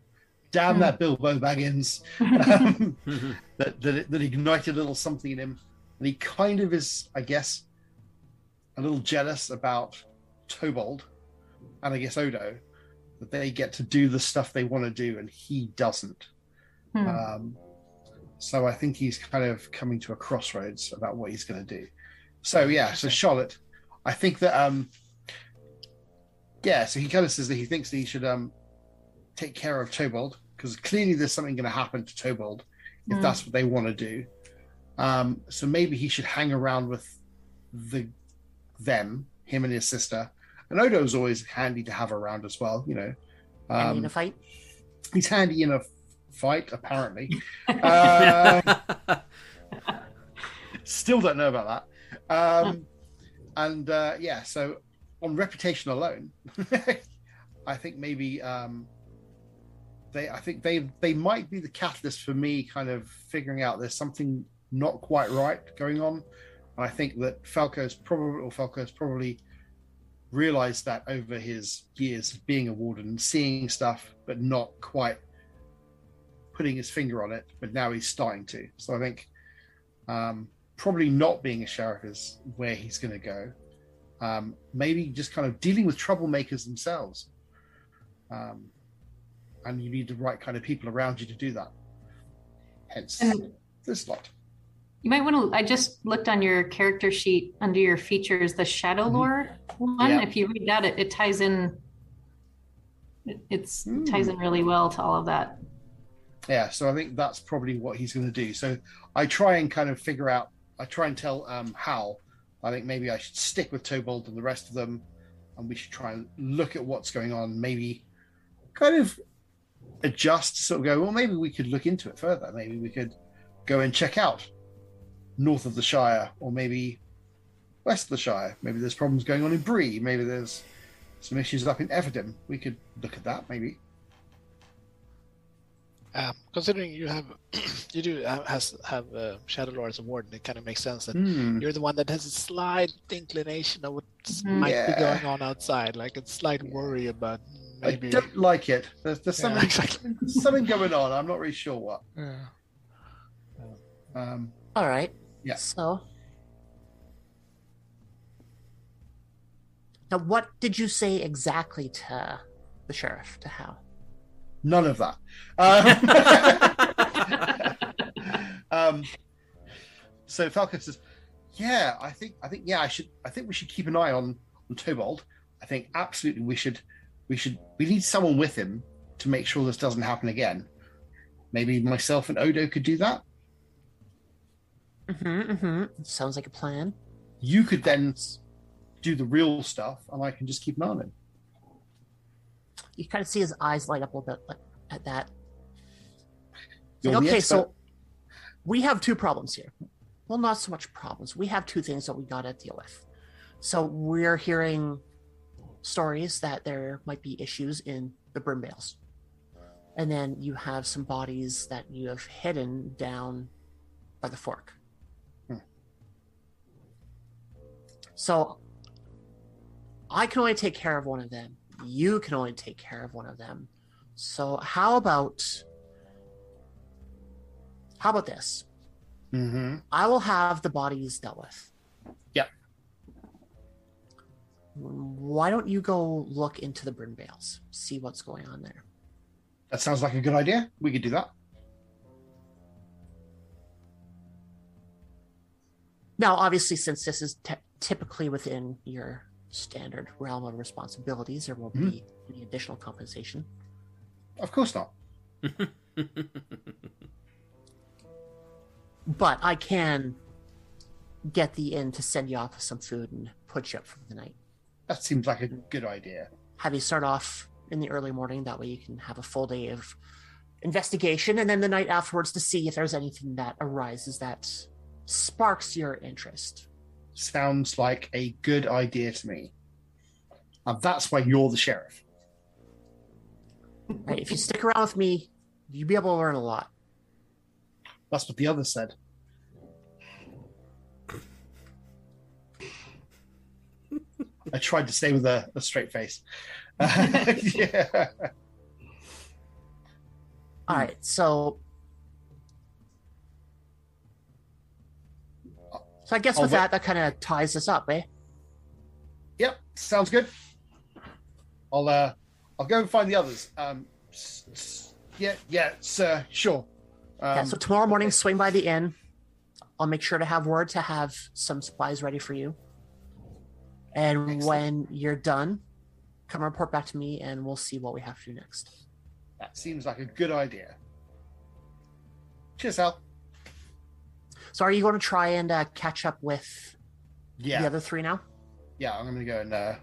Damn that Bilbo Baggins. um, that, that that ignited a little something in him, and he kind of is, I guess, a little jealous about Tobold and I guess Odo, that they get to do the stuff they want to do and he doesn't. Hmm. Um, so I think he's kind of coming to a crossroads about what he's going to do. So yeah, so Charlotte, I think that um, yeah, so he kind of says that he thinks that he should um, take care of Tobold, because clearly there's something going to happen to Tobold if hmm. that's what they want to do. Um, so maybe he should hang around with the them, him and his sister. And Odo's always handy to have around as well, you know. Um, handy in a fight? He's handy in a fight, apparently. uh, still don't know about that. Um, and, uh, yeah, so on reputation alone, I think maybe um, they, I think they, they might be the catalyst for me kind of figuring out there's something not quite right going on. I think that Falco's probably, or Falco's probably realized that over his years of being a warden, seeing stuff, but not quite putting his finger on it. But now he's starting to. So I think um, probably not being a sheriff is where he's going to go. Um, maybe just kind of dealing with troublemakers themselves. Um, and you need the right kind of people around you to do that. Hence this lot. You might want to, I just looked on your character sheet under your features, the Shadow Lore one. Yeah. If you read that, it, it ties in, it, it's, mm. it ties in really well to all of that. Yeah, so I think that's probably what he's going to do. So I try and kind of figure out, I try and tell um, Hal, I think maybe I should stick with Tobold and the rest of them, and we should try and look at what's going on, maybe kind of adjust, sort of go, well, maybe we could look into it further. Maybe we could go and check out north of the Shire, or maybe west of the Shire. Maybe there's problems going on in Bree. Maybe there's some issues up in Everdene. We could look at that, maybe. Um, considering you have, you do has have uh, Shadow Lore as a warden, it kind of makes sense that mm. you're the one that has a slight inclination of what mm. might yeah. be going on outside, like a slight worry about. Maybe. I don't like it. There's, there's yeah, something exactly. something going on. I'm not really sure what. Yeah. Um. All right. Yeah. So, now, what did you say exactly to the sheriff? To Hal? None of that. Um, um, so Falco says, "Yeah, I think, I think, yeah, I should. I think we should keep an eye on, on Tobold. I think absolutely we should, we should. We need someone with him to make sure this doesn't happen again. Maybe myself and Odo could do that. Mm-hmm, mm-hmm. Sounds like a plan. You could then do the real stuff, and I can just keep an eye on him." You kind of see his eyes light up a little bit like, at that. Like, okay, so we have two problems here. Well, not so much problems. We have two things that we got to deal with. So we're hearing stories that there might be issues in the Brynbales. And then you have some bodies that you have hidden down by the fork. Hmm. So I can only take care of one of them. You can only take care of one of them. So how about how about this? Mm-hmm. I will have the bodies dealt with. Yep. Why don't you go look into the Brynbales, see what's going on there? That sounds like a good idea. We could do that. Now, obviously, since this is te- typically within your standard realm of responsibilities, there won't mm-hmm. be any additional compensation. Of course not. But I can get the inn to send you off with some food and put you up for the night. That seems like a good idea. Have you start off in the early morning, that way you can have a full day of investigation, and then the night afterwards to see if there's anything that arises that sparks your interest. Sounds like a good idea to me. And that's why you're the sheriff. Right, if you stick around with me, you'll be able to learn a lot. That's what the other said. I tried to stay with a, a straight face. Uh, yeah. All right, so... So I guess with that, that kind of ties us up, eh? Yep, sounds good. I'll uh, I'll go and find the others. Um, s- s- yeah, yeah, sir, sure. Um, yeah, so tomorrow morning, okay. Swing by the inn. I'll make sure to have word to have some supplies ready for you. And Excellent. When you're done, come report back to me, and we'll see what we have to do next. That seems like a good idea. Cheers, Al. So are you going to try and uh, catch up with yeah. the other three now? Yeah, I'm going to go and uh,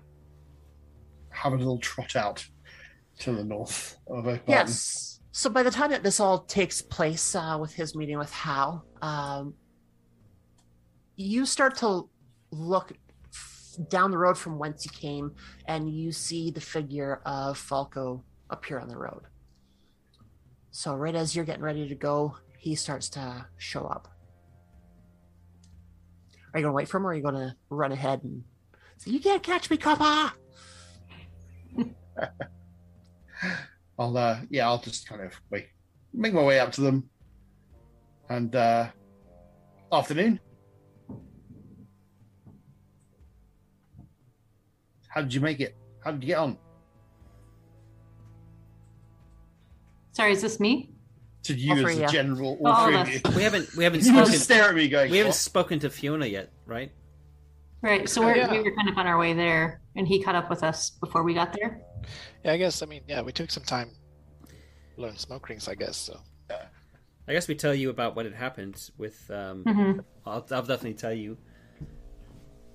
have a little trot out to the north of Oatbarton. Yes. So by the time that this all takes place uh, with his meeting with Hal, um, you start to look f- down the road from whence you came, and you see the figure of Folco appear on the road. So right as you're getting ready to go, he starts to show up. Are you going to wait for him, or are you going to run ahead and say, "You can't catch me, Coppa"? I'll, uh, yeah, I'll just kind of wait, make my way up to them. And, uh, afternoon. How did you make it? How did you get on? Sorry, is this me? to you as a general. All oh, three of you. We haven't we haven't you spoken. Just stare at me going, we haven't what? spoken to Fiona yet, right? Right. So oh, we're, yeah. we were kind of on our way there, and he caught up with us before we got there. Yeah, I guess. I mean, yeah, we took some time blowing smoke rings, I guess. So. Yeah. I guess we tell you about what had happened with. Um, mm-hmm. I'll, I'll definitely tell you.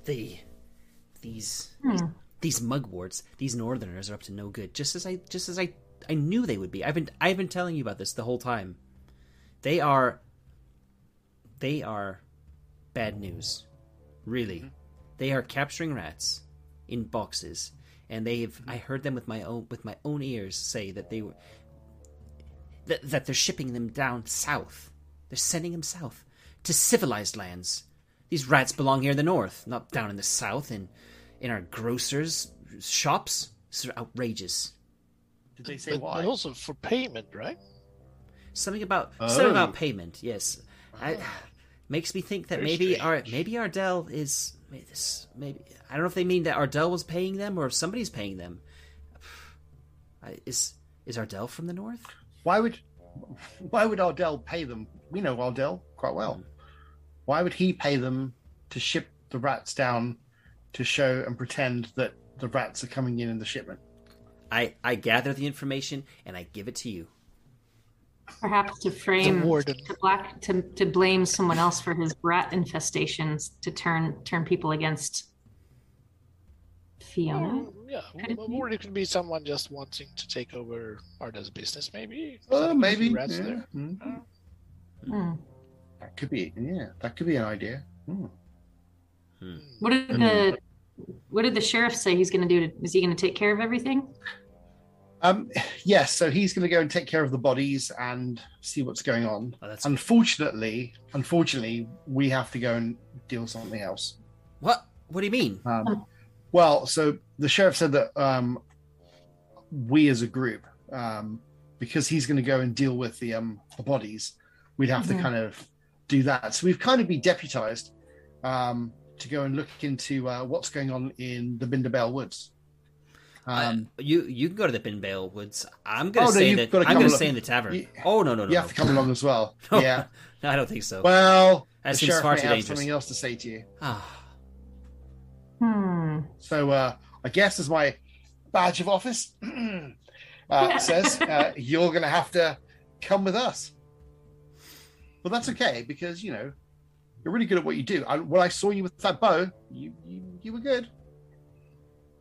The these hmm. these, these mugworts, these northerners are up to no good. Just as I just as I, I knew they would be. I've been I've been telling you about this the whole time. They are. They are bad news, really. Mm-hmm. They are capturing rats in boxes, and they've. Mm-hmm. I heard them with my own with my own ears say that they were. That, that they're shipping them down south. They're sending them south to civilized lands. These rats belong here in the north, not down in the south, in in our grocers' shops. This is outrageous. Did they say but, why? But also for payment, right? Something about oh. something about payment. Yes, oh. I, makes me think that Very maybe strange. our maybe Ardell is maybe, this, maybe I don't know if they mean that Ardell was paying them or if somebody's paying them. Is is Ardell from the north? Why would why would Ardell pay them? We know Ardell quite well. Mm. Why would he pay them to ship the rats down to show and pretend that the rats are coming in in the shipment? I, I gather the information and I give it to you. Perhaps to frame, to, black, to to blame someone else for his rat infestations to turn turn people against Fiona. Um, yeah, could or it could be someone just wanting to take over Arda's business, maybe. Oh, Some maybe. Rats yeah. there. Mm-hmm. Mm-hmm. Mm. That could be, yeah. That could be an idea. Mm. What did the What did the sheriff say he's going to do? To, is he going to take care of everything? Um. Yes. So he's going to go and take care of the bodies and see what's going on. Oh, that's unfortunately, unfortunately, we have to go and deal something else. What? What do you mean? Um, well, so the sheriff said that um, we as a group, um, because he's going to go and deal with the um the bodies, we'd have mm-hmm. to kind of. do that. So we've kind of been deputized um, to go and look into uh, what's going on in the Bindlebold Woods. Um, uh, you you can go to the Bindlebold Woods. I'm going oh, no, to I'm gonna stay in the tavern. You, oh no no no! You no. have to come along as well. no, yeah. No, I don't think so. Well, that the sheriff far may too have dangerous. something else to say to you. hmm. So uh, I guess as my badge of office uh, says, uh, you're going to have to come with us. Well, that's okay because you know you're really good at what you do. I, when I saw you with that bow, you, you you were good.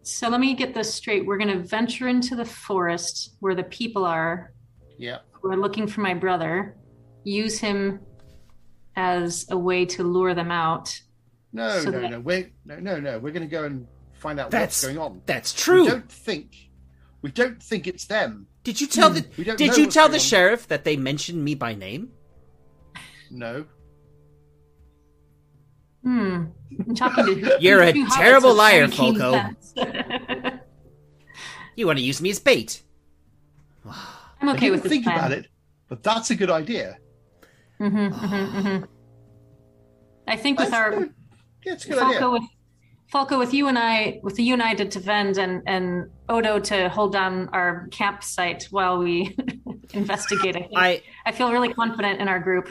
So let me get this straight. We're going to venture into the forest where the people are. Yeah. We're looking for my brother. Use him as a way to lure them out. No, so no, that... no. We're no, no, no. We're going to go and find out that's, what's going on. That's true. We don't think. We don't think it's them. Did you tell the Did you tell the sheriff that they mentioned me by name? No. Hmm. I'm talking to You're a terrible liar, Folco. You want to use me as bait. I'm okay with this think plan. about it, but that's a good idea. Mm-hmm, mm-hmm, mm-hmm. I think that's with our good. Yeah, it's a good Folco idea. With, Folco, with you and I, with you and I to defend and and Odo to hold down our campsite while we investigate. I, think. I I feel really confident in our group.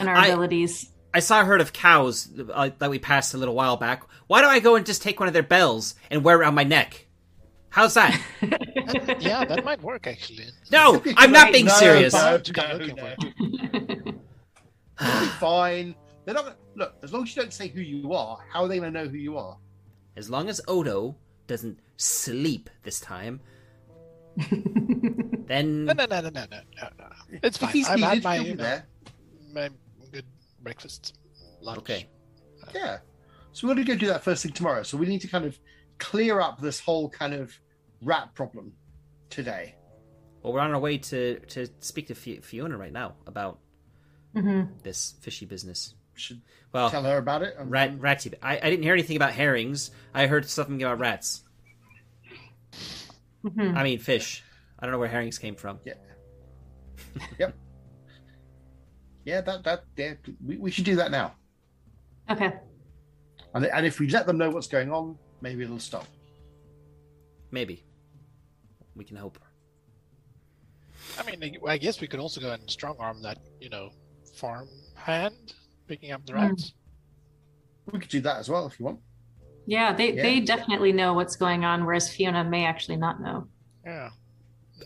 And our I, abilities. I saw a herd of cows uh, that we passed a little while back. Why don't I go and just take one of their bells and wear it around my neck? How's that? that yeah, that might work, actually. No, I'm not being no, serious. No, no, no. It'll be fine. They're not gonna, look, as long as you don't say who you are, how are they going to know who you are? As long as Odo doesn't sleep this time, then... No, no, no, no, no, no, no. It's fine. He's I've had my... There. my good breakfast lunch. Okay. Uh, yeah. So we're going to go do that first thing tomorrow. So we need to kind of clear up this whole kind of rat problem today. Well, we're on our way to, to speak to Fiona right now about mm-hmm. this fishy business. We should well, tell her about it. And... Rat, ratty. I, I didn't hear anything about herrings. I heard something about rats. Mm-hmm. I mean, fish. I don't know where herrings came from. Yeah. Yep. Yeah, that that yeah, we, we should do that now. Okay. And and if we let them know what's going on, maybe it'll stop. Maybe. We can hope. I mean, I guess we could also go and strong arm that, you know, farm hand picking up the rats. We could do that as well if you want. Yeah, they yeah. they definitely know what's going on, whereas Fiona may actually not know. Yeah,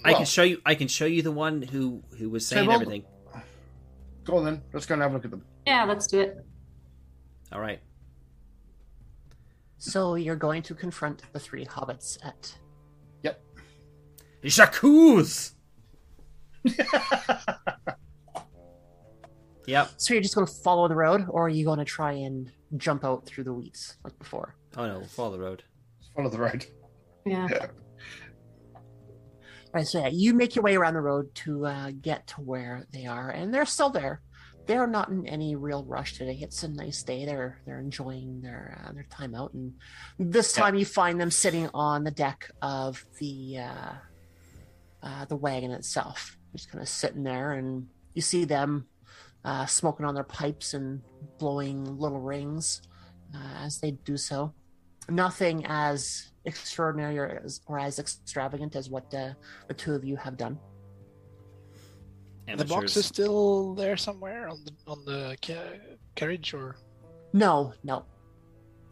I well, can show you. I can show you the one who, who was saying Tobold. everything. Go on then. Let's go and have a look at them. Yeah, let's do it. All right. So you're going to confront the three hobbits at. Yep. J'accuse. Yep. So you're just going to follow the road, or are you going to try and jump out through the weeds like before? Oh no, follow the road. Follow the road. Yeah. yeah. All right, so yeah, you make your way around the road to uh, get to where they are, and they're still there. They're not in any real rush today. It's a nice day. They're they're enjoying their uh, their time out, and this time yeah. you find them sitting on the deck of the uh, uh, the wagon itself, just kind of sitting there, and you see them uh, smoking on their pipes and blowing little rings uh, as they do so. Nothing as extraordinary or as, or as extravagant as what uh, the two of you have done. Amateurs. The box is still there somewhere on the on the ca- carriage, or no, no,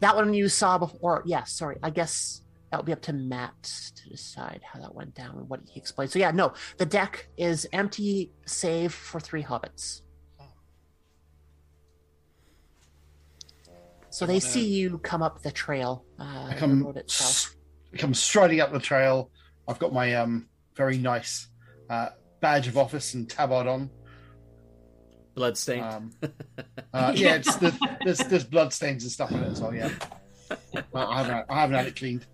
that one you saw before. Yeah, sorry. I guess that would be up to Matt to decide how that went down and what he explained. So yeah, no, the deck is empty, save for three hobbits. So they see you come up the trail. Uh, I come, the road itself. I come striding up the trail. I've got my um, very nice uh, badge of office and tabard on. Bloodstained. Um, uh, yeah, it's the, there's, there's bloodstains and stuff on it as well, yeah. I haven't, I haven't had it cleaned.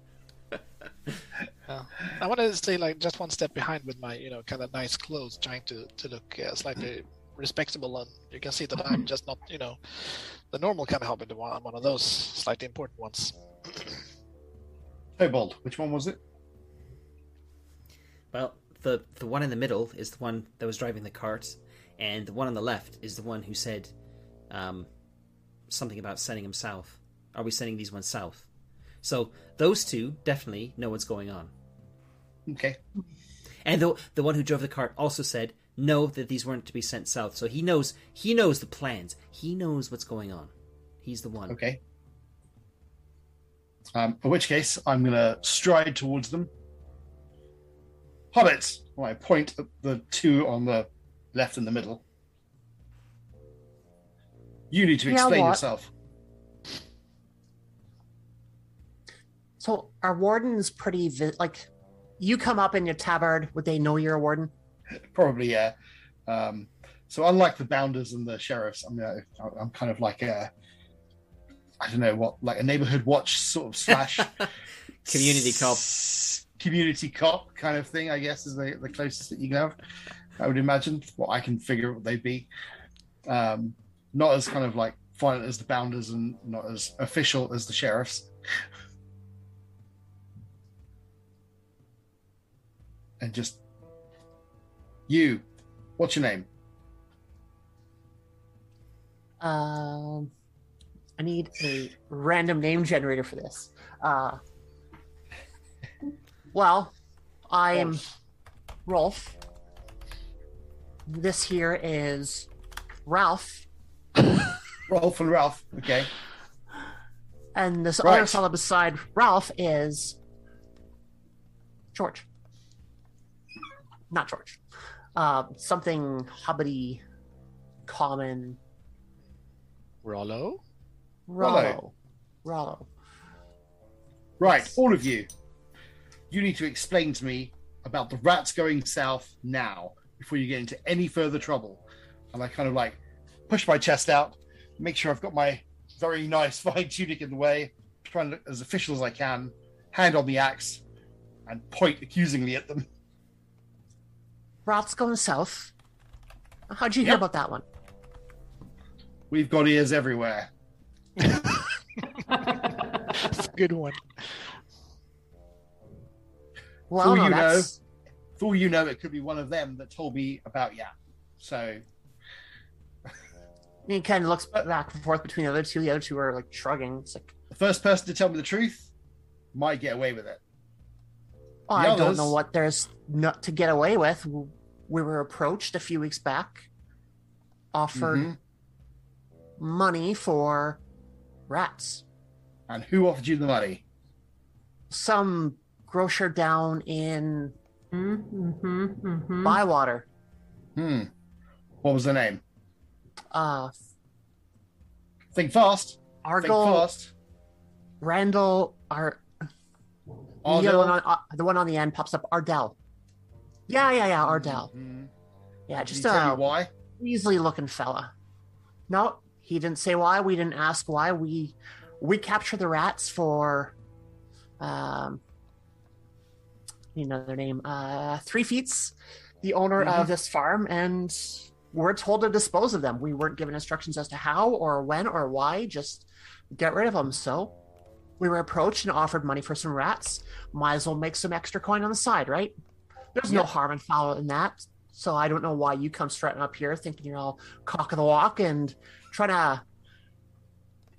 Yeah. I want to stay like just one step behind with my, you know, kind of nice clothes, trying to, to look uh, slightly respectable, and you can see that I'm just not, you know, the normal kind of hobbit. I'm one of those slightly important ones. Tobold, which one was it? Well, the the one in the middle is the one that was driving the cart, and the one on the left is the one who said um, something about sending him south. Are we sending these ones south? So those two definitely know what's going on. Okay. And the the one who drove the cart also said know that these weren't to be sent south, so he knows he knows the plans. He knows what's going on. He's the one. Okay. Um, in which case, I'm going to stride towards them. Hobbits! Well, I point at the two on the left and the middle. You need to explain yeah, yourself. So our warden's pretty... Vi- like, you come up in your tabard, would they know you're a warden? Probably, yeah. Um, so unlike the bounders and the sheriffs, I'm, uh, I'm kind of like a, I don't know what, like a neighborhood watch sort of slash community s- cop, community cop kind of thing. I guess is the, the closest that you can have. I would imagine. Well, I can figure out what they'd be. Um, not as kind of like violent as the bounders, and not as official as the sheriffs. And just. You, what's your name? Um, I need a random name generator for this. Uh, well, I am Rolf. This here is Ralph. Rolf and Ralph, okay. And this right. other fellow beside Ralph is George. Not George. Uh, something hobbity, common. Rollo? Rollo. Rollo. Right, yes. All of you. You need to explain to me about the rats going south now before you get into any further trouble. And I kind of like push my chest out, make sure I've got my very nice fine tunic in the way, try and look as official as I can, hand on the axe, and point accusingly at them. Rats going south. How'd you yep. hear about that one? We've got ears everywhere. That's a good one. Well, for, no, you know, for you know, it could be one of them that told me about yeah. So he kind of looks back and forth between the other two. The other two are like shrugging. It's like the first person to tell me the truth might get away with it. Well, I others, don't know what there's not to get away with. we were approached a few weeks back, offered mm-hmm. money for rats. And who offered you the money? Some grocer down in mm-hmm, mm-hmm. Bywater. Hmm. What was the name? Uh, Think fast. Ardell, Think fast. Randall, Ar- Ardell. The, one on, uh, the one on the end pops up, Ardell. Yeah, yeah, yeah, Ardell. Mm-hmm. Yeah, just Did he tell a you why? Weasley looking fella. No, he didn't say why. We didn't ask why. We we capture the rats for, um, another name, uh, Three Feets, the owner mm-hmm. of this farm, and we're told to dispose of them. We weren't given instructions as to how or when or why, just get rid of them. So we were approached and offered money for some rats. Might as well make some extra coin on the side, right? There's yeah. no harm and foul in that. So I don't know why you come strutting up here thinking you're all cock of the walk and trying to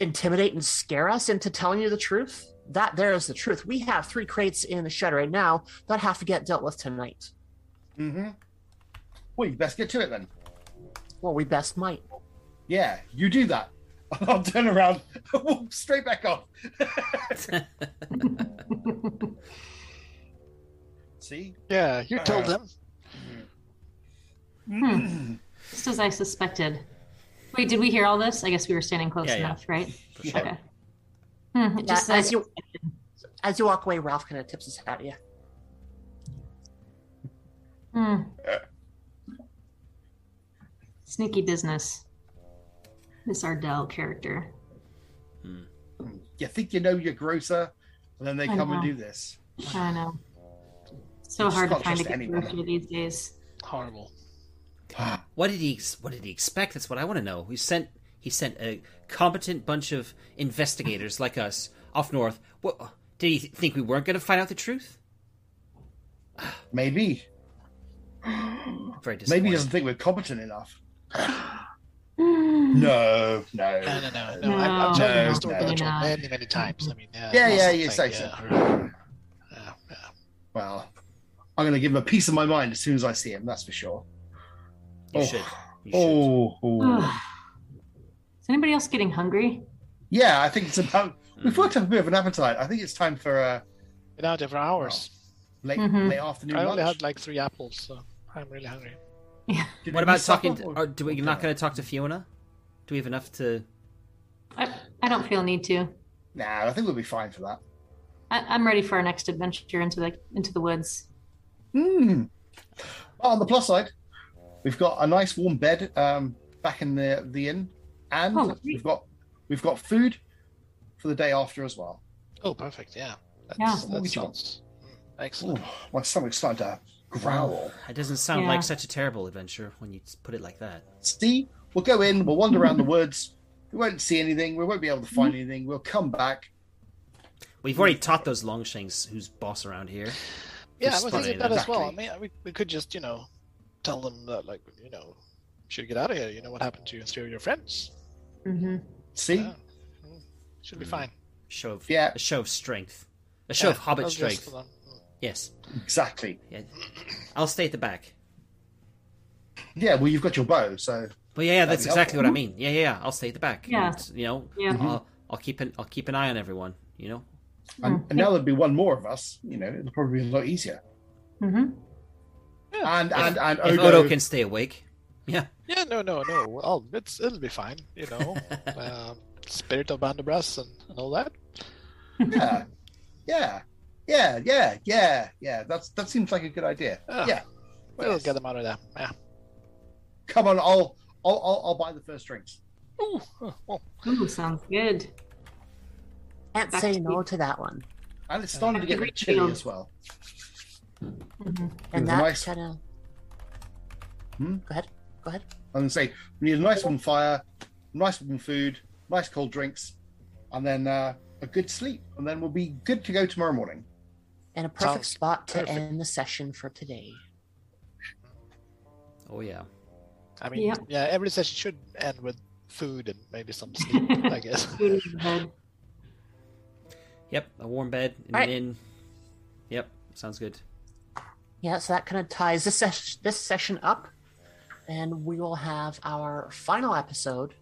intimidate and scare us into telling you the truth. That there is the truth. We have three crates in the shed right now that have to get dealt with tonight. Mm-hmm. Well, you best get to it then. Well, we best might. Yeah, you do that. I'll turn around and walk straight back off. See? Yeah, you told uh, them. Hmm. Just as I suspected. Wait, did we hear all this? I guess we were standing close yeah, enough, yeah. right? Sure. Okay. Hmm, just yeah, as, as, you, as you walk away, Ralph kind of tips his hat at you. Hmm. Sneaky business. This Ardell character. Hmm. You think you know your grocer, and then they I come know. and do this. I know. It's so it's hard to find a good grocer these days. Horrible. What did he? What did he expect? That's what I want to know. He sent. He sent a competent bunch of investigators like us off north. What did he th- think we weren't going to find out the truth? Maybe. Very disappointed. Maybe he doesn't think we're competent enough. No, no, no, no, no. no. no. I've told no, this story no, no. many, many times. I mean, yeah, yeah, yeah you say so. Yeah. Yeah, yeah. Well, I'm going to give him a piece of my mind as soon as I see him. That's for sure. You oh. should. You oh. should. Oh. Is anybody else getting hungry? Yeah, I think it's about. We've worked up a bit of an appetite. I think it's time for. Uh, Been out there for hours. Well, late, mm-hmm. late afternoon. I only lunch. had like three apples, so I'm really hungry. Yeah. What about talking? To, or do we? You're not going to talk to Fiona? Do we have enough to? I, I don't feel need to. Nah, I think we'll be fine for that. I, I'm ready for our next adventure into the into the woods. Hmm. Well, on the plus side, we've got a nice warm bed um, back in the, the inn, and oh, we've got we've got food for the day after as well. Oh, perfect! Yeah, that's, yeah. That we sounds got... excellent. Ooh, my stomach's starting to growl. It doesn't sound yeah. like such a terrible adventure when you put it like that. See, we'll go in, we'll wander around the woods. We won't see anything. We won't be able to find anything. We'll come back. We've already taught those longshanks who's boss around here. Yeah, I was thinking that as well. I mean, we we could just you know. Tell them that, like, you know, should get out of here. You know what happened to you and three of your friends. Mm-hmm. See, yeah. should be mm. fine. Show of yeah, a show of strength, a show yeah, of hobbit strength. Mm. Yes, exactly. Yeah. I'll stay at the back. Yeah, well, you've got your bow, so. Well, yeah, yeah that's exactly helpful. What I mean. Yeah, yeah, yeah, I'll stay at the back. Yeah, and, you know, yeah. I'll, I'll keep an I'll keep an eye on everyone. You know, and, and now there'll be one more of us. You know, it'll probably be a lot easier. Mm-hmm. Yeah. And if, and and Odo... Odo can stay awake. Yeah. Yeah. No. No. No. I'll, it's it'll be fine. You know, uh, spirit of Bandobras and, and all that. Yeah. Yeah. Yeah. Yeah. Yeah. Yeah. That's that seems like a good idea. Oh. Yeah. We'll yes. get them out of there. Yeah. Come on. I'll I'll I'll, I'll buy the first drinks. Ooh. Oh, oh. Ooh. Sounds good. Can't Back say to no you. to that one. And it's starting uh, to get a bit chilly as well. Mm-hmm. And that nice... kind of. Hmm? Go ahead. Go ahead. I'm gonna say we need a nice warm fire, nice warm food, nice cold drinks, and then uh, a good sleep, and then we'll be good to go tomorrow morning. And a perfect Sounds spot to perfect. end the session for today. Oh yeah. I mean, yeah. yeah, every session should end with food and maybe some sleep, I guess. Yep, a warm bed and right. an inn. Yep, sounds good. yeah, so that kind of ties this, ses- this session up, and we will have our final episode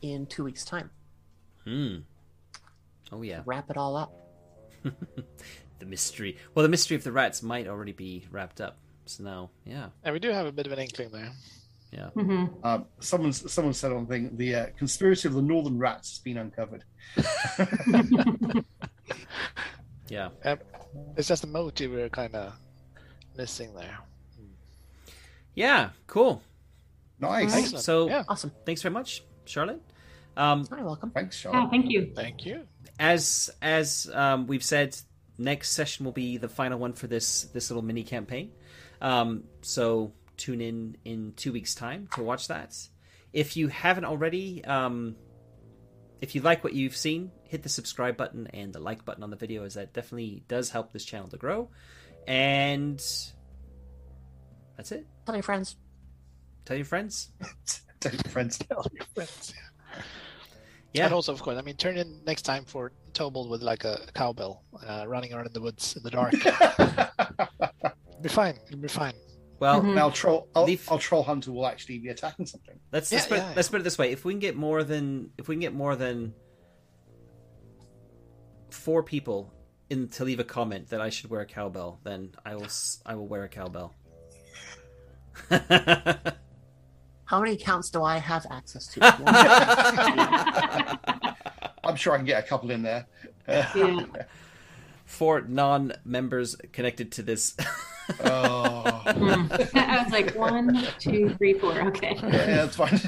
in two weeks' time. Hmm. Oh, yeah. Wrap it all up. The mystery. Well, the mystery of the rats might already be wrapped up. So now, yeah. And we do have a bit of an inkling there. Yeah. Mm-hmm. Um, someone, someone said on the thing, the uh, conspiracy of the northern rats has been uncovered. Yeah. Um, it's just a motive we were kind of missing there. Yeah, cool. Nice. Excellent. So, yeah. Awesome. Thanks very much, Charlotte. Um, You're welcome. Thanks, Charlotte. Oh, thank you. Thank you. As as um, we've said, next session will be the final one for this this little mini campaign. Um, so tune in in two weeks' time to watch that. If you haven't already, um, if you like what you've seen, hit the subscribe button and the like button on the video, as that definitely does help this channel to grow. And that's it. Tell your friends. Tell your friends. Tell your friends. Tell your friends. Yeah. Yeah. And also, of course, I mean, turn in next time for Tobold with like a cowbell uh, running around in the woods in the dark. It'll be fine. It'll be fine. Well, mm-hmm. I'll troll. I'll, leave... I'll troll hunter will actually be attacking something. Let's yeah, let's, put, yeah, yeah. let's put it this way: if we can get more than if we can get more than four people in to leave a comment that I should wear a cowbell, then I will I will wear a cowbell. How many accounts do I have access to? I'm sure I can get a couple in there. Yeah. For non-members connected to this. Oh. I was like, one, two, three, four. Okay. Yeah, yeah, that's fine.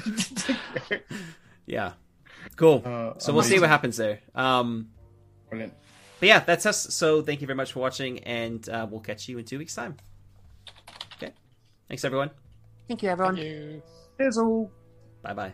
Yeah. Cool. Uh, so amazing. We'll see what happens there. Um, Brilliant. But yeah, that's us. So thank you very much for watching, and uh, we'll catch you in two weeks' time. Okay. Thanks, everyone. Thank you, everyone. Thank you. Bye bye.